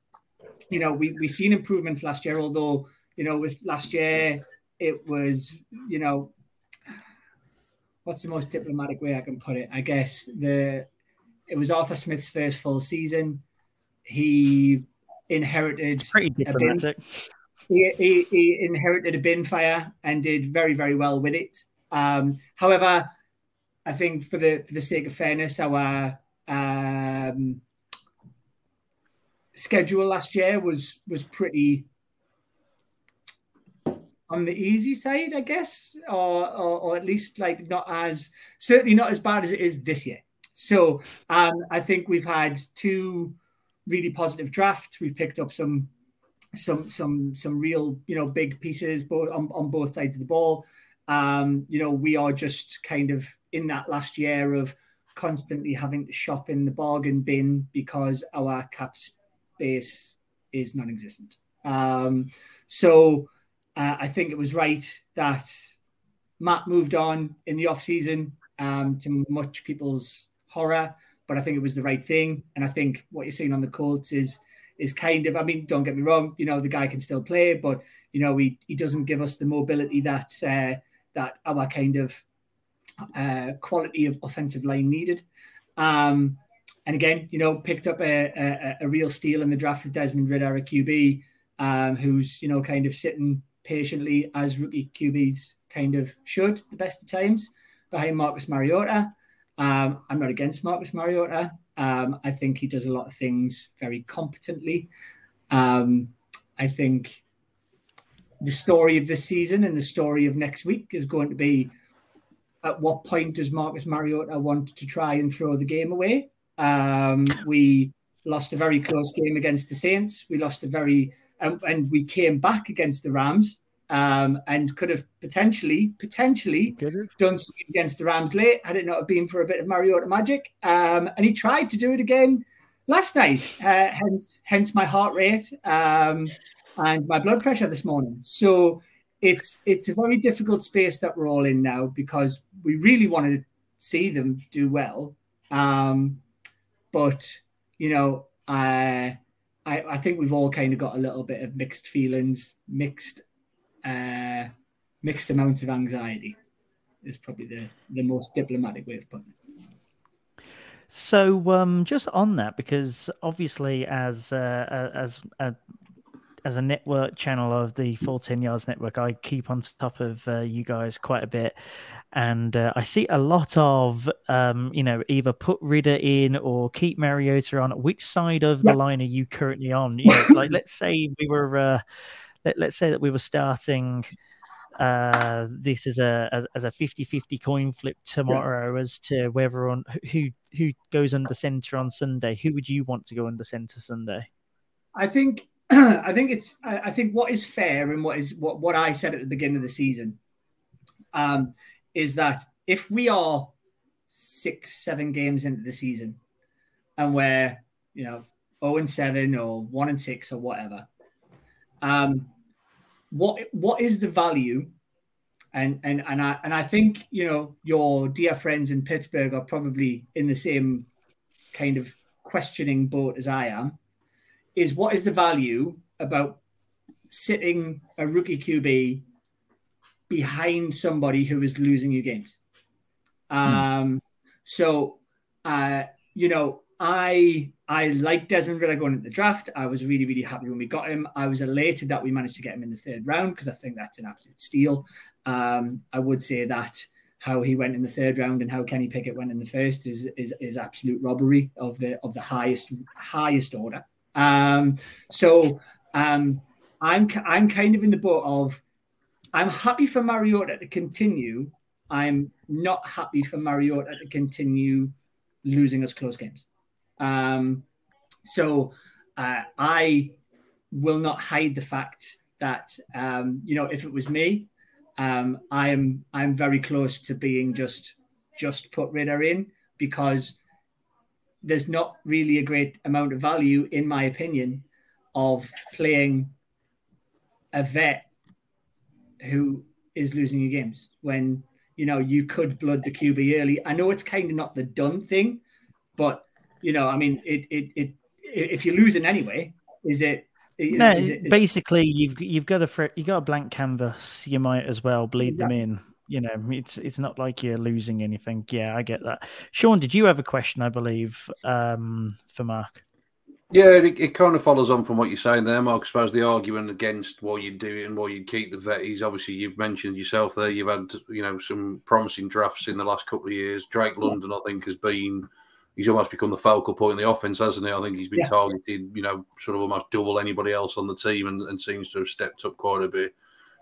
you know, we, we've seen improvements last year, although, you know, with last year, it was, you know, what's the most diplomatic way I can put it? I guess the... It was Arthur Smith's first full season. He inherited pretty diplomatic. He, he, he inherited a bin fire and did very, very well with it. Um, however, I think for the for the sake of fairness, our um, schedule last year was was pretty on the easy side, I guess, or, or or at least like not as certainly not as bad as it is this year. So um, I think we've had two really positive drafts. We've picked up some, some, some, some real, you know, big pieces both on, on both sides of the ball. Um, you know, we are just kind of in that last year of constantly having to shop in the bargain bin because our cap space is non-existent. Um, so uh, I think it was right that Matt moved on in the off season um, to much people's horror, but I think it was the right thing. And I think what you're seeing on the Colts is is kind of, I mean, don't get me wrong, you know, the guy can still play, but, you know, he, he doesn't give us the mobility that uh, that our kind of uh, quality of offensive line needed. Um, and again, you know, picked up a, a, a real steal in the draft with Desmond Ridder, a Q B, um, who's, you know, kind of sitting patiently as rookie Q Bs kind of should, the best of times, behind Marcus Mariota. Um, I'm not against Marcus Mariota. Um, I think he does a lot of things very competently. Um, I think the story of this season and the story of next week is going to be at what point does Marcus Mariota want to try and throw the game away? Um, we lost a very close game against the Saints. We lost a very, and, and we came back against the Rams. Um, and could have potentially, potentially done something against the Rams late had it not been for a bit of Mariota magic. Um, and he tried to do it again last night, uh, hence hence my heart rate um, and my blood pressure this morning. So it's it's a very difficult space that we're all in now because we really want to see them do well. Um, but, you know, uh, I, I think we've all kind of got a little bit of mixed feelings, mixed Uh, mixed amounts of anxiety is probably the, the most diplomatic way of putting it. So um, just on that, because obviously as uh, as a as a network channel of the Full ten Yards Network, I keep on top of uh, you guys quite a bit. And uh, I see a lot of, um, you know, either put Ridder in or keep Mariota on. Which side of yeah. the line are you currently on? You know, like, let's say we were... Uh, Let's say that we were starting uh, this as a as, as a fifty-fifty coin flip tomorrow yeah. as to whether on who who goes under center on Sunday. Who would you want to go under center Sunday? I think I think it's I think what is fair and what is what, what I said at the beginning of the season um, is that if we are six seven games into the season and we're you know zero and seven or one and six or whatever. Um, what what is the value? And and and I and I think you know your dear friends in Pittsburgh are probably in the same kind of questioning boat as I am. Is what is the value about sitting a rookie Q B behind somebody who is losing you games. Um, mm. So, uh, you know, I I liked Desmond Ridder going into the draft. I was really, really happy when we got him. I was elated that we managed to get him in the third round because I think that's an absolute steal. Um, I would say that how he went in the third round and how Kenny Pickett went in the first is is, is absolute robbery of the of the highest highest order. Um, so um, I'm I'm kind of in the boat of I'm happy for Mariota to continue. I'm not happy for Mariota to continue losing us close games. Um, so uh, I will not hide the fact that, um, you know, if it was me, um, I am I'm very close to being just just put Ridder in because there's not really a great amount of value, in my opinion, of playing a vet who is losing your games when, you know, you could blood the Q B early. I know it's kind of not the done thing, but, you know, I mean, it it it if you're losing anyway, is it? You no, know, is it, is basically, you've you've got a you got a blank canvas. You might as well bleed exactly. them in. You know, it's it's not like you're losing anything. Yeah, I get that. Sean, did you have a question? I believe um, for Mark. Yeah, it, it kind of follows on from what you're saying there, Mark. I suppose the argument against why you do it and why you keep the vetties, obviously you've mentioned yourself there, you've had, you know, some promising drafts in the last couple of years. Drake London, I think, has been, he's almost become the focal point in the offence, hasn't he? I think he's been yeah. targeted, you know, sort of almost double anybody else on the team and, and seems to have stepped up quite a bit.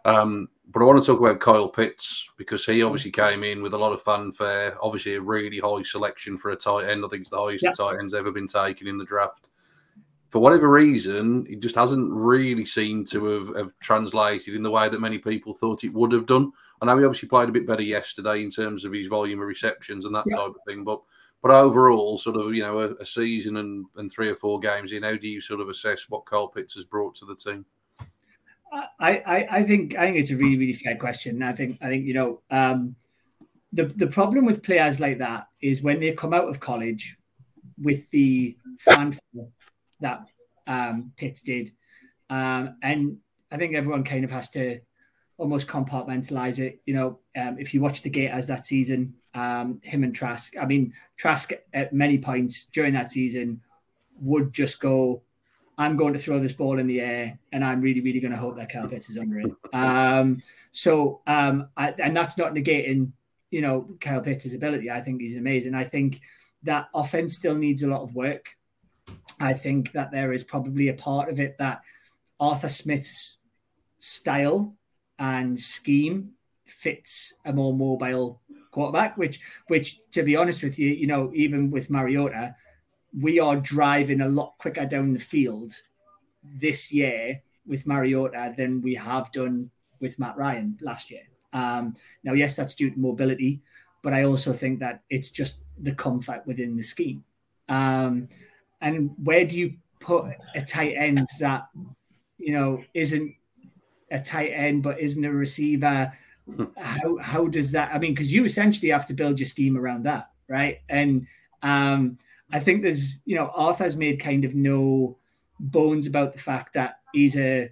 Um, but I want to talk about Kyle Pitts because he obviously came in with a lot of fanfare, obviously a really high selection for a tight end. I think it's the highest yeah. the tight end's ever been taken in the draft. For whatever reason, it just hasn't really seemed to have, have translated in the way that many people thought it would have done. I know he obviously played a bit better yesterday in terms of his volume of receptions and that yeah. type of thing. But but overall, sort of, you know, a, a season and, and three or four games in, how do you sort of assess what Kyle Pitts has brought to the team? I, I, I think I think it's a really, really fair question. I think, I think you know, um, the the problem with players like that is when they come out of college with the fanfare that um, Pitts did. Um, and I think everyone kind of has to almost compartmentalize it. You know, um, if you watch the Gators that season, um, him and Trask, I mean, Trask at many points during that season would just go, I'm going to throw this ball in the air and I'm really, really going to hope that Kyle Pitts is under it. Um, so, um, I, and that's not negating, you know, Kyle Pitts' ability. I think he's amazing. I think that offense still needs a lot of work. I think that there is probably a part of it that Arthur Smith's style and scheme fits a more mobile quarterback, which, which to be honest with you, you know, even with Mariota, we are driving a lot quicker down the field this year with Mariota than we have done with Matt Ryan last year. Um, now, yes, that's due to mobility, but I also think that it's just the comfort within the scheme. Um, And where do you put a tight end that, you know, isn't a tight end but isn't a receiver? How how does that? I mean, because you essentially have to build your scheme around that, right? And um, I think there's, you know, Arthur's made kind of no bones about the fact that he's a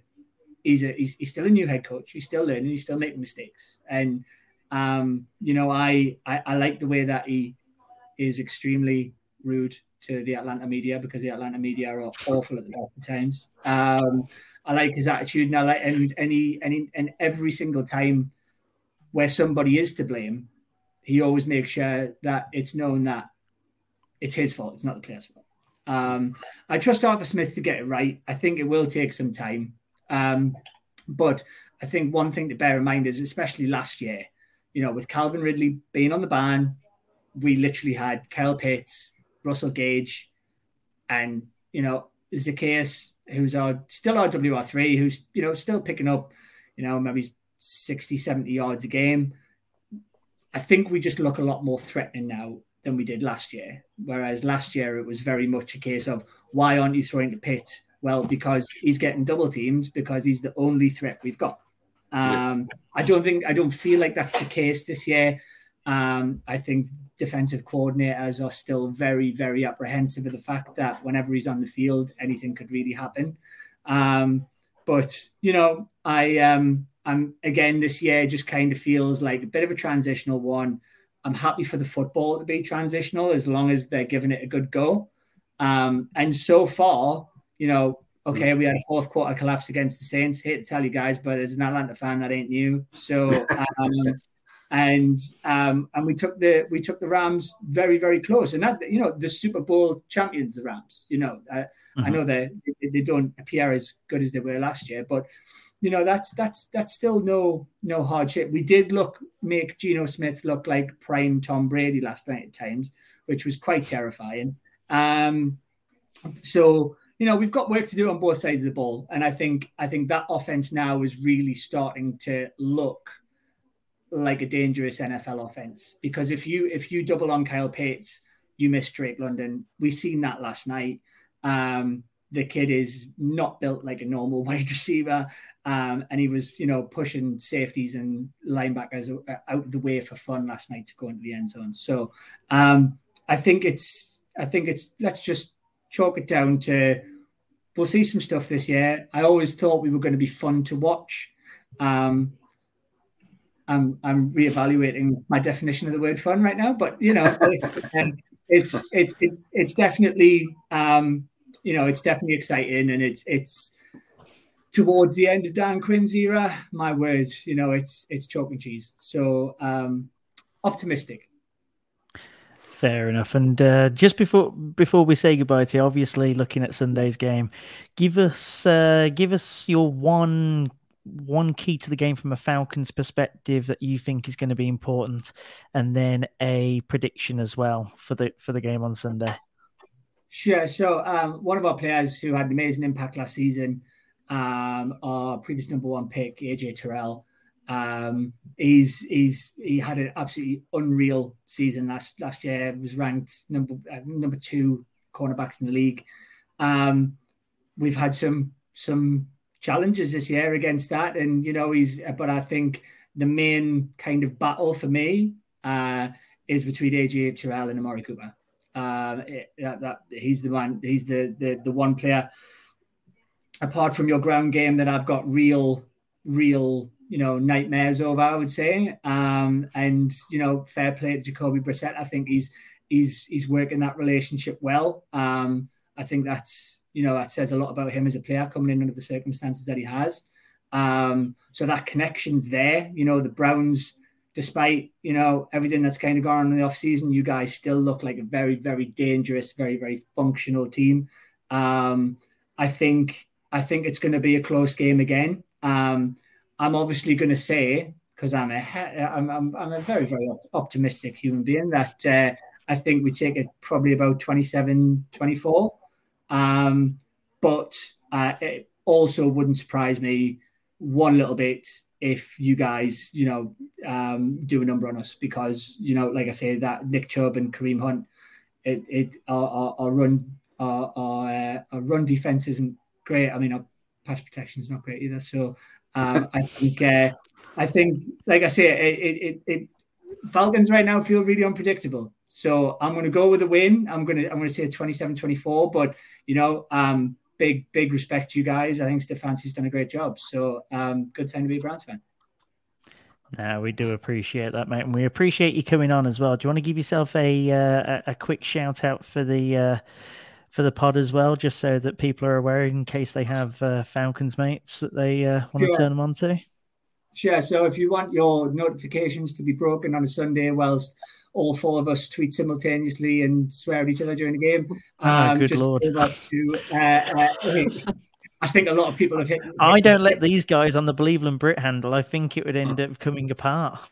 he's a he's, he's still a new head coach. He's still learning. He's still making mistakes. And um, you know, I, I I like the way that he is extremely rude to the Atlanta media because the Atlanta media are awful at the times. Um, I like his attitude, and I like and any any and every single time where somebody is to blame, he always makes sure that it's known that it's his fault, it's not the player's fault. Um, I trust Arthur Smith to get it right. I think it will take some time, um, but I think one thing to bear in mind is, especially last year, you know, with Calvin Ridley being on the ban, we literally had Kyle Pitts, Russell Gage, and, you know, Zacchaeus, who's our still our W R three, who's, you know, still picking up, you know, maybe sixty, seventy yards a game. I think we just look a lot more threatening now than we did last year. Whereas last year it was very much a case of, why aren't you throwing to Pitt? Well, because he's getting double teamed because he's the only threat we've got. Um, I don't think, I don't feel like that's the case this year. Um, I think defensive coordinators are still very, very apprehensive of the fact that whenever he's on the field, anything could really happen. Um, But, you know, I um, I'm again, this year just kind of feels like a bit of a transitional one. I'm happy for the football to be transitional as long as they're giving it a good go. Um, and so far, you know, okay, we had a fourth quarter collapse against the Saints. Hate to tell you guys, but as an Atlanta fan, that ain't new. So, um, and um, and we took the we took the Rams very, very close. And that, you know, the Super Bowl champions, the Rams. You know, I, mm-hmm. I know they they don't appear as good as they were last year, but you know, that's that's that's still no no hard shit. We did look make Geno Smith look like prime Tom Brady last night at times, which was quite terrifying. Um, so. You know, we've got work to do on both sides of the ball. And I think I think that offense now is really starting to look like a dangerous N F L offense. Because if you if you double on Kyle Pitts, you miss Drake London. We seen that last night. Um, the kid is not built like a normal wide receiver. Um, and he was, you know, pushing safeties and linebackers out of the way for fun last night to go into the end zone. So um, I think it's I think it's let's just chalk it down to we'll see some stuff this year. I always thought we were going to be fun to watch. Um, I'm I'm reevaluating my definition of the word "fun" right now, but you know, it's it's it's it's definitely um, you know it's definitely exciting, and it's it's towards the end of Dan Quinn's era. My word, you know, it's it's chalk and cheese. So um, optimistic. Fair enough. And uh, just before before we say goodbye to you, obviously looking at Sunday's game, give us uh, give us your one one key to the game from a Falcons perspective that you think is going to be important, and then a prediction as well for the for the game on Sunday. Sure. So um, one of our players who had an amazing impact last season, um, our previous number one pick, A J Terrell. Um, he's he's he had an absolutely unreal season last last year. He was ranked number uh, number two cornerbacks in the league. Um, we've had some some challenges this year against that, and you know he's. But I think the main kind of battle for me uh, is between A J Terrell and Amari Cooper. Uh, it, that, that he's the one. He's the, the the one player apart from your ground game that I've got real real. you know, nightmares over, I would say. Um, and, you know, fair play to Jacoby Brissett. I think he's he's he's working that relationship well. Um, I think that's, you know, that says a lot about him as a player coming in under the circumstances that he has. Um, so that connection's there. You know, the Browns, despite, you know, everything that's kind of gone on in the offseason, you guys still look like a very, very dangerous, very, very functional team. Um, I think I think it's going to be a close game again. Um I'm obviously going to say, because I'm a I'm, I'm I'm a very very optimistic human being, that uh, I think we take it probably about twenty-seven twenty-four. Um, but uh, it also wouldn't surprise me one little bit if you guys, you know, um, do a number on us, because you know, like I say, that Nick Chubb and Kareem Hunt, it it our, our, our run our our, uh, our run defense isn't great. I mean, our pass protection is not great either. So. Um, I think, uh, I think, like I say, it, it, it, Falcons right now feel really unpredictable. So I'm going to go with a win. I'm going to, I'm going to say twenty-seven twenty-four, but you know, um, big, big respect to you guys. I think Stefanski's done a great job. So, um, good time to be a Browns fan. No, we do appreciate that, mate. And we appreciate you coming on as well. Do you want to give yourself a, uh, a quick shout out for the, uh, for the pod as well, just so that people are aware in case they have uh, Falcons mates that they uh, want sure. to turn them on to. Sure. So if you want your notifications to be broken on a Sunday whilst all four of us tweet simultaneously and swear at each other during the game, ah, um, good just Lord. To, uh, uh, I think a lot of people have hit. I don't let these guys on the Believeland Brit handle. I think it would end up coming apart.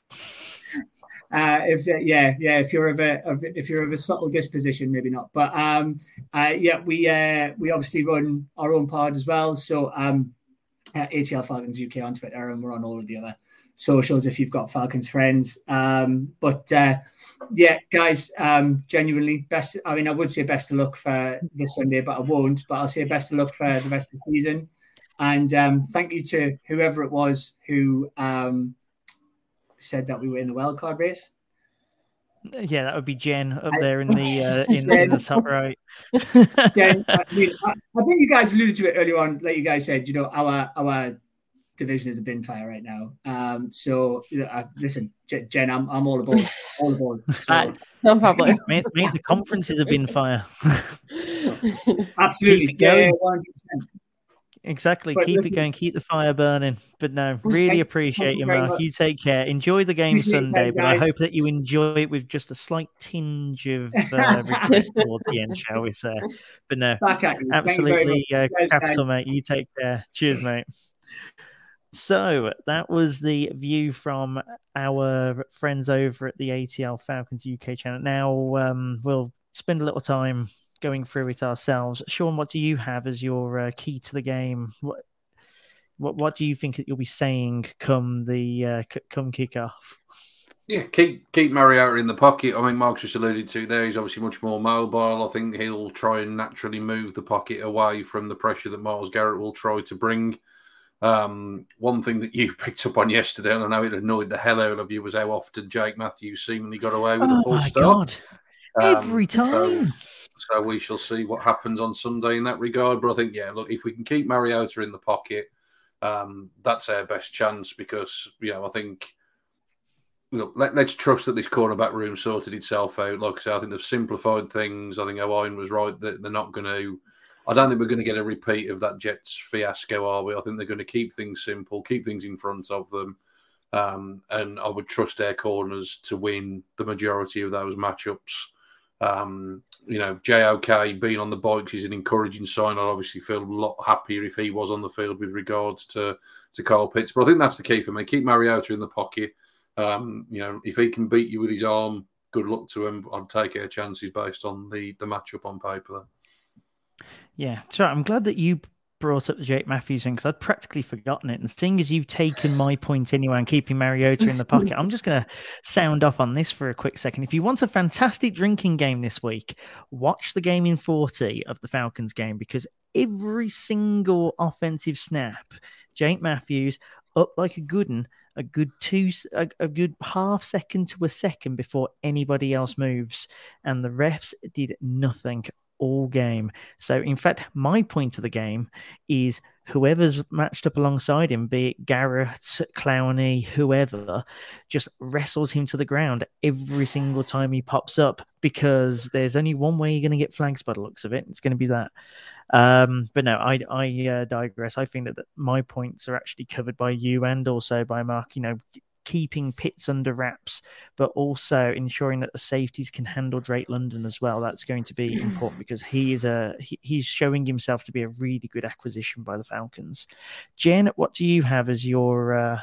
Uh, if uh, yeah, yeah, if you're of a of, if you're of a subtle disposition, maybe not. But um, uh, yeah, we uh, we obviously run our own pod as well. So um, uh, A T L Falcons U K on Twitter, and we're on all of the other socials if you've got Falcons friends. Um, but uh, yeah, guys, um, genuinely best. I mean, I would say best of luck for this Sunday, but I won't. But I'll say best of luck for the rest of the season, and um, thank you to whoever it was who. Um, said that we were in the wildcard race. Yeah, that would be Jen up there in the uh, in, in the top right. Jen, I, mean, I, I think you guys alluded to it earlier on. Like you guys said, you know, our our division is a bin fire right now. Um, so you know, I, listen, Jen, I'm I'm all aboard, all aboard. So. Uh, no problem. Mate, mate, the conference is a bin fire. Absolutely, yeah, one hundred percent. Exactly. But keep listen, it going. Keep the fire burning. But no, really appreciate you, Mark. Much. You take care. Enjoy the game appreciate Sunday, time, but I hope that you enjoy it with just a slight tinge of uh, regret toward the end, shall we say? But no, absolutely uh, capital, mate. You take care. Cheers, mate. So that was the view from our friends over at the A T L Falcons U K channel. Now um, we'll spend a little time going through it ourselves. Sean, what do you have as your uh, key to the game? What, what what do you think that you'll be saying come the uh, c- come kick off? Yeah, keep keep Mariota in the pocket. I mean, Mark's just alluded to there. He's obviously much more mobile. I think he'll try and naturally move the pocket away from the pressure that Myles Garrett will try to bring. Um, one thing that you picked up on yesterday, and I know it annoyed the hell out of you, was how often Jake Matthews seemingly got away with oh a full start. Um, Every time. So, So we shall see what happens on Sunday in that regard. But I think, yeah, look, if we can keep Mariota in the pocket, um, that's our best chance because, you know, I think, look, let, let's trust that this cornerback room sorted itself out. Like I said, I think they've simplified things. I think Owen was right that they're not going to, I don't think we're going to get a repeat of that Jets fiasco, are we? I think they're going to keep things simple, keep things in front of them. Um, and I would trust their corners to win the majority of those matchups. Um, you know, J O K being on the bikes is an encouraging sign. I'd obviously feel a lot happier if he was on the field with regards to, to Kyle Pitts. But I think that's the key for me. Keep Mariota in the pocket. Um, you know, if he can beat you with his arm, good luck to him. I'd take our chances based on the, the matchup on paper. Yeah, so I'm glad that you brought up the Jake Matthews thing because I'd practically forgotten it. And seeing as you've taken my point anyway and keeping Mariota in the pocket, I'm just going to sound off on this for a quick second. If you want a fantastic drinking game this week, watch the game in forty of the Falcons game because every single offensive snap, Jake Matthews up like a good one, a good two, a, a good half second to a second before anybody else moves. And the refs did nothing all game. So in fact, my point of the game is whoever's matched up alongside him, be it Garrett, Clowney, whoever, just wrestles him to the ground every single time he pops up because there's only one way you're going to get flags by the looks of it. It's going to be that. Um, but no, I, I uh, digress. I think that, that my points are actually covered by you and also by Mark, you know, keeping Pitts under wraps, but also ensuring that the safeties can handle Drake London as well. That's going to be important because he is a he, he's showing himself to be a really good acquisition by the Falcons. Jen, what do you have as your uh,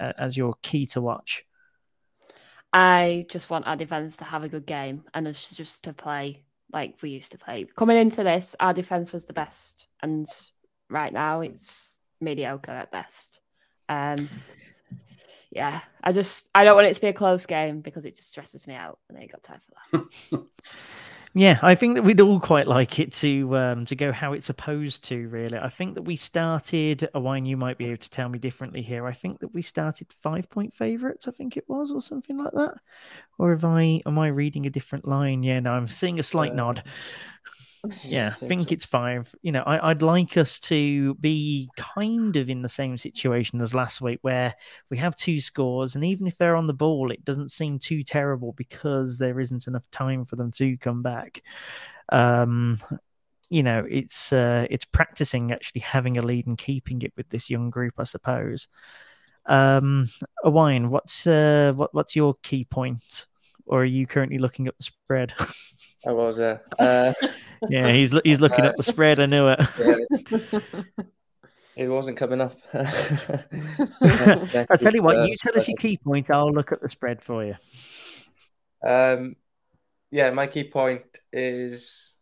as your key to watch? I just want our defense to have a good game and us just to play like we used to play. Coming into this, our defense was the best, and right now it's mediocre at best. Um, Yeah, I just I don't want it to be a close game because it just stresses me out, and I ain't got time for that. Yeah, I think that we'd all quite like it to um, to go how it's opposed to. Really, I think that we started. Oh, Wayne, you might be able to tell me differently here. I think that we started five point favourites. I think it was, or something like that. Or have I? Am I reading a different line? Yeah, no, I'm seeing a slight uh, nod. Yeah, I think, think so. It's five. You know, I, I'd like us to be kind of in the same situation as last week where we have two scores and even if they're on the ball, it doesn't seem too terrible because there isn't enough time for them to come back. Um, you know, it's uh, it's practicing actually having a lead and keeping it with this young group, I suppose. Um, Owain, what's, uh, what, what's your key point? Or are you currently looking at the spread? I was, uh, uh yeah, he's he's looking uh, at the spread. I knew it. Yeah, it wasn't coming up. I'll tell you what, uh, you tell us your key point. I'll look at the spread for you. Um, yeah, my key point is,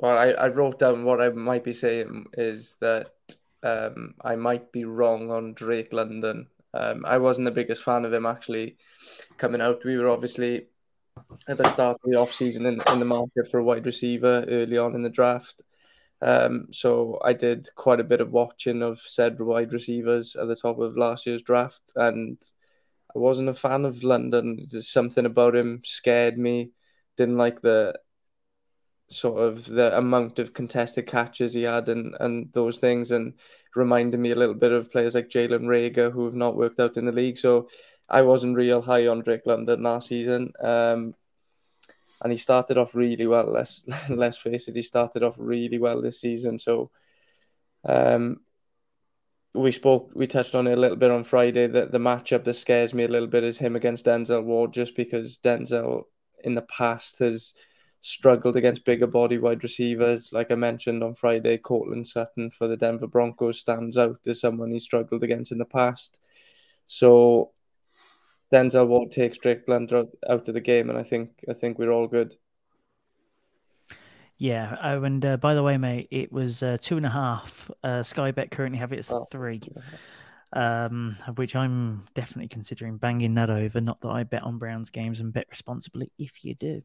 well, I, I wrote down what I might be saying is that um, I might be wrong on Drake London. Um, I wasn't the biggest fan of him actually coming out. We were obviously at the start of the offseason in, in the market for a wide receiver early on in the draft. Um, so I did quite a bit of watching of said wide receivers at the top of last year's draft. And I wasn't a fan of London. There's something about him scared me. Didn't like the sort of the amount of contested catches he had and, and those things, and reminded me a little bit of players like Jalen Reagor who have not worked out in the league. So I wasn't real high on Drake London last season. Um, and he started off really well. Let's, let's face it, he started off really well this season. So um, we spoke, we touched on it a little bit on Friday, that the matchup that scares me a little bit is him against Denzel Ward, just because Denzel in the past has struggled against bigger body wide receivers. Like I mentioned on Friday, Cortland Sutton for the Denver Broncos stands out as someone he struggled against in the past. So Denzel Ward takes Drake London out of the game, and I think I think we're all good. Yeah, oh, and uh, by the way, mate, it was uh, two and a half. Uh, Sky Bet currently have it as oh. three, um, which I'm definitely considering banging that over. Not that I bet on Browns games, and bet responsibly if you do.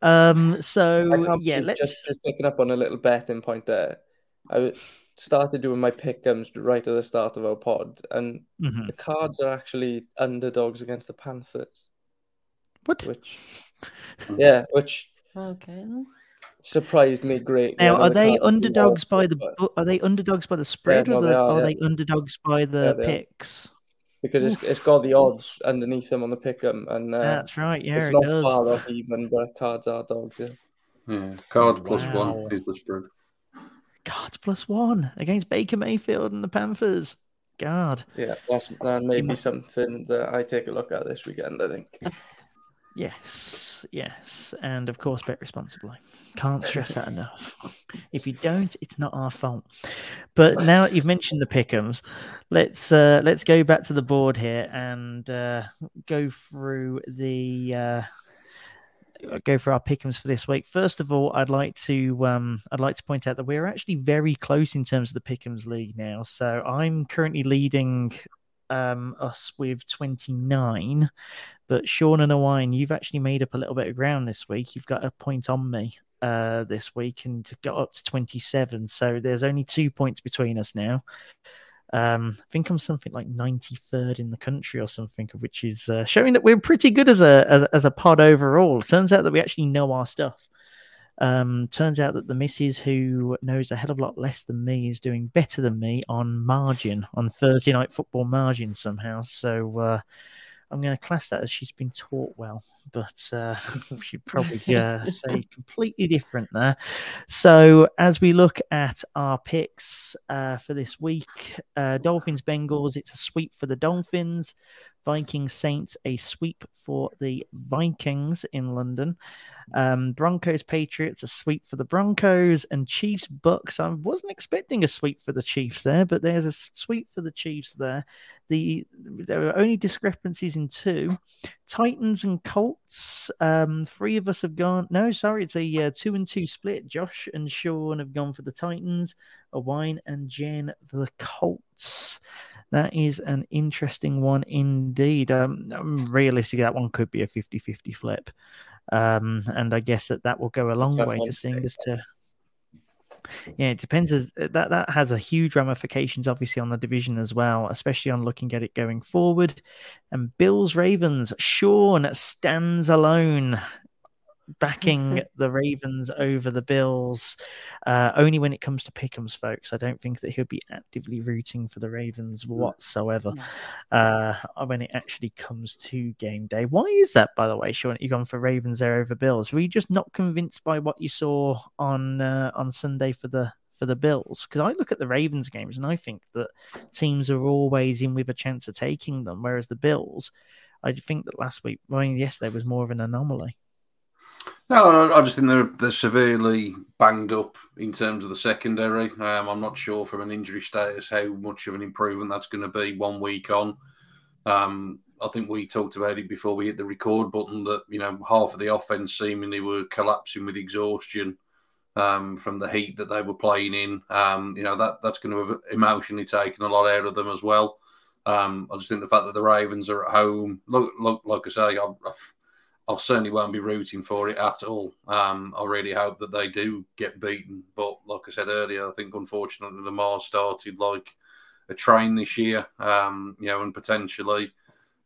Um, so yeah, let's just, just picking up on a little betting point there. I started doing my pick'ems right at the start of our pod, and mm-hmm. the Cards are actually underdogs against the Panthers. What? Which, yeah, which okay surprised me greatly. Now, are they underdogs by the? Are they underdogs by the spread, yeah, no, or they are, are yeah. they underdogs by the yeah, picks? Because it's it's got the odds underneath them on the pick'em, and uh, that's right. Yeah, it's not it does. far off even, but Cards are dogs. Yeah, yeah. Cards wow. plus one is the spread. Cards plus one against Baker Mayfield and the Panthers. God, yeah, that's that maybe might... something that I take a look at this weekend, I think. Yes, yes, and of course, bet responsibly. Can't stress that enough. If you don't, it's not our fault. But now that you've mentioned the pick'ems, let's uh, let's go back to the board here and uh, go through the uh, go for our pick'ems for this week. First of all, I'd like to um, I'd like to point out that we're actually very close in terms of the pick'ems league now. So I'm currently leading. Um, us with twenty-nine, but Sean and Owain, you've actually made up a little bit of ground this week. You've got a point on me uh, this week and got up to twenty-seven, so there's only two points between us now. Um, I think I'm something like ninety-third in the country or something, which is uh, showing that we're pretty good as a as, as a pod overall. Turns out that we actually know our stuff. Um, turns out that the missus, who knows a hell of a lot less than me, is doing better than me on margin, on Thursday night football margin somehow. So uh, I'm going to class that as she's been taught well, but uh, she'd probably uh, say completely different there. So as we look at our picks uh, for this week, uh, Dolphins, Bengals, it's a sweep for the Dolphins. Vikings Saints, a sweep for the Vikings in London. Um, Broncos Patriots, a sweep for the Broncos. And Chiefs Bucks, I wasn't expecting a sweep for the Chiefs there, but there's a sweep for the Chiefs there. The There are only discrepancies in two. Titans and Colts, um, three of us have gone... No, sorry, it's a uh, two and two split. Josh and Sean have gone for the Titans. Owain and Jen, the Colts. That is an interesting one indeed. Um, realistically, that one could be a fifty-fifty flip. Um, and I guess that that will go a long way to seeing as to... Yeah, it depends. As, that, that has a huge ramifications, obviously, on the division as well, especially on looking at it going forward. And Bills, Ravens, Sean stands alone, backing the Ravens over the Bills, uh, only when it comes to pick'ems, folks. I don't think that he'll be actively rooting for the Ravens whatsoever no. uh, when it actually comes to game day. Why is that, by the way, Sean? You've gone for Ravens there over Bills. Were you just not convinced by what you saw on uh, on Sunday for the for the Bills? Because I look at the Ravens games and I think that teams are always in with a chance of taking them, whereas the Bills, I think that last week, well, yesterday was more of an anomaly. No, I just think they're, they're severely banged up in terms of the secondary. Um, I'm not sure from an injury status how much of an improvement that's going to be one week on. Um, I think we talked about it before we hit the record button that, you know, half of the offense seemingly were collapsing with exhaustion um, from the heat that they were playing in. Um, you know, that that's going to have emotionally taken a lot out of them as well. Um, I just think the fact that the Ravens are at home, look, look like I say, I've... I certainly won't be rooting for it at all. Um, I really hope that they do get beaten. But like I said earlier, I think unfortunately Lamar started like a train this year, um, you know, and potentially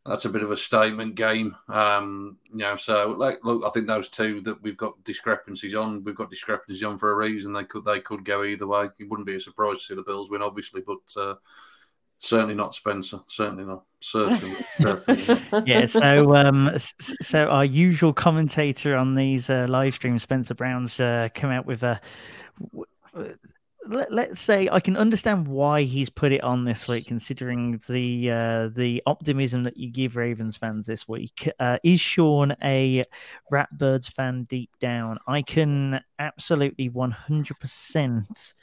that's a bit of a statement game. Um, you know, so like, look, I think those two that we've got discrepancies on, we've got discrepancies on for a reason. They could they could go either way. It wouldn't be a surprise to see the Bills win, obviously, but uh, certainly not Spencer. Certainly not. Certainly. certainly not. Yeah. So, um, so our usual commentator on these uh, live streams, Spencer Brown's, uh, come out with a. W- w- Let, let's say I can understand why he's put it on this week, considering the uh, the optimism that you give Ravens fans this week. Uh, is Sean a Ratbirds fan deep down? I can absolutely one hundred percent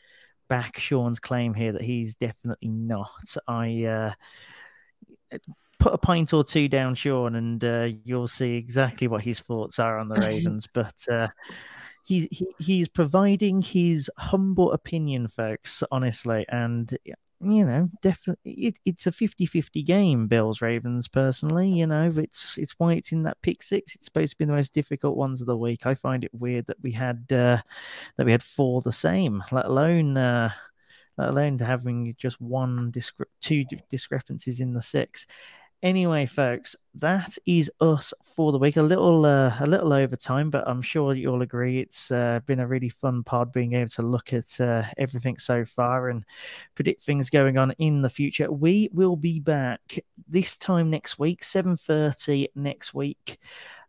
back Sean's claim here that he's definitely not. I uh, put a pint or two down, Sean, and uh, you'll see exactly what his thoughts are on the Ravens. But... Uh, He's, he, he's providing his humble opinion, folks, honestly. And, you know, definitely it, it's a fifty-fifty game, Bills-Ravens, personally. You know, it's it's why it's in that pick six. It's supposed to be the most difficult ones of the week. I find it weird that we had uh, that we had four the same, let alone uh, let alone having just one discre- two discrepancies in the six. Anyway, folks, that is us for the week. A little uh, a little over time, but I'm sure you'll agree it's uh, been a really fun pod being able to look at uh, everything so far and predict things going on in the future. We will be back this time next week, seven thirty next week,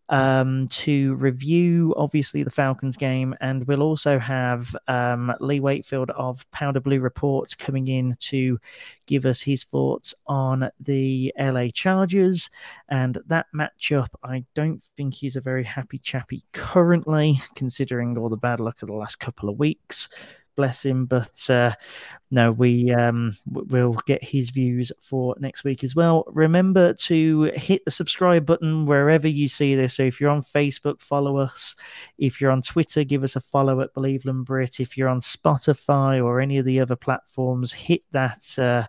um, to review, obviously, the Falcons game. And we'll also have um, Lee Wakefield of Powder Blue Report coming in to give us his thoughts on the L A Chargers and that matchup. I don't think he's a very happy chappy currently, considering all the bad luck of the last couple of weeks. Bless him. But uh, no, we um, we'll get his views for next week as well. Remember to hit the subscribe button wherever you see this. So if you're on Facebook, follow us. If you're on Twitter, give us a follow at Believeland Brit. If you're on Spotify or any of the other platforms, hit that uh,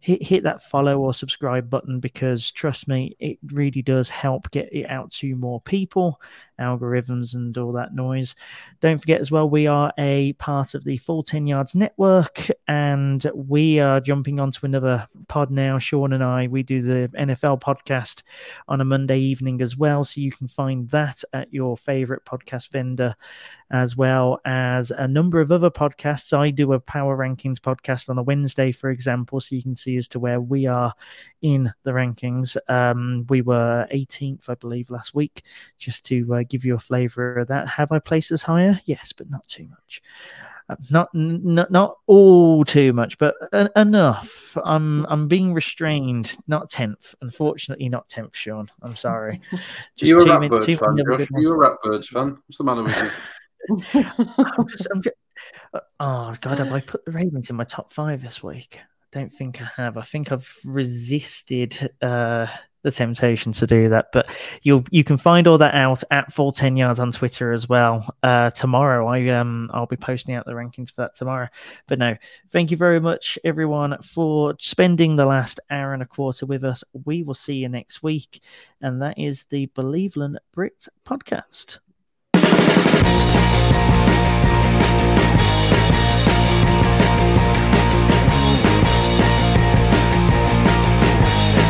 hit hit that follow or subscribe button, because trust me, it really does help get it out to more people. Algorithms and all that noise. Don't forget as well, we are a part of the Full ten Yards Network, and we are jumping onto another pod now. Sean and I, we do the N F L podcast on a Monday evening as well, so you can find that at your favorite podcast vendor, as well as a number of other podcasts. I do a Power Rankings podcast on a Wednesday, for example, so you can see as to where we are in the rankings. Um, we were eighteenth, I believe, last week, just to uh, give you a flavor of that. Have I placed us higher? Yes, but not too much. Um, not, not not all too much, but uh, enough. I'm I'm being restrained. Not tenth, unfortunately, not tenth, Sean. I'm sorry. Just You're a Ratbirds fan, Josh. You're a Ratbirds fan. What's the matter with you? I'm just, I'm just, oh, God, have I put the Ravens in my top five this week? I don't think I have. I think I've resisted... Uh, the temptation to do that, but you'll you can find all that out at Full ten Yards on Twitter as well. Uh, tomorrow, I um I'll be posting out the rankings for that tomorrow. But no, thank you very much, everyone, for spending the last hour and a quarter with us. We will see you next week, and that is the Believeland Brits podcast.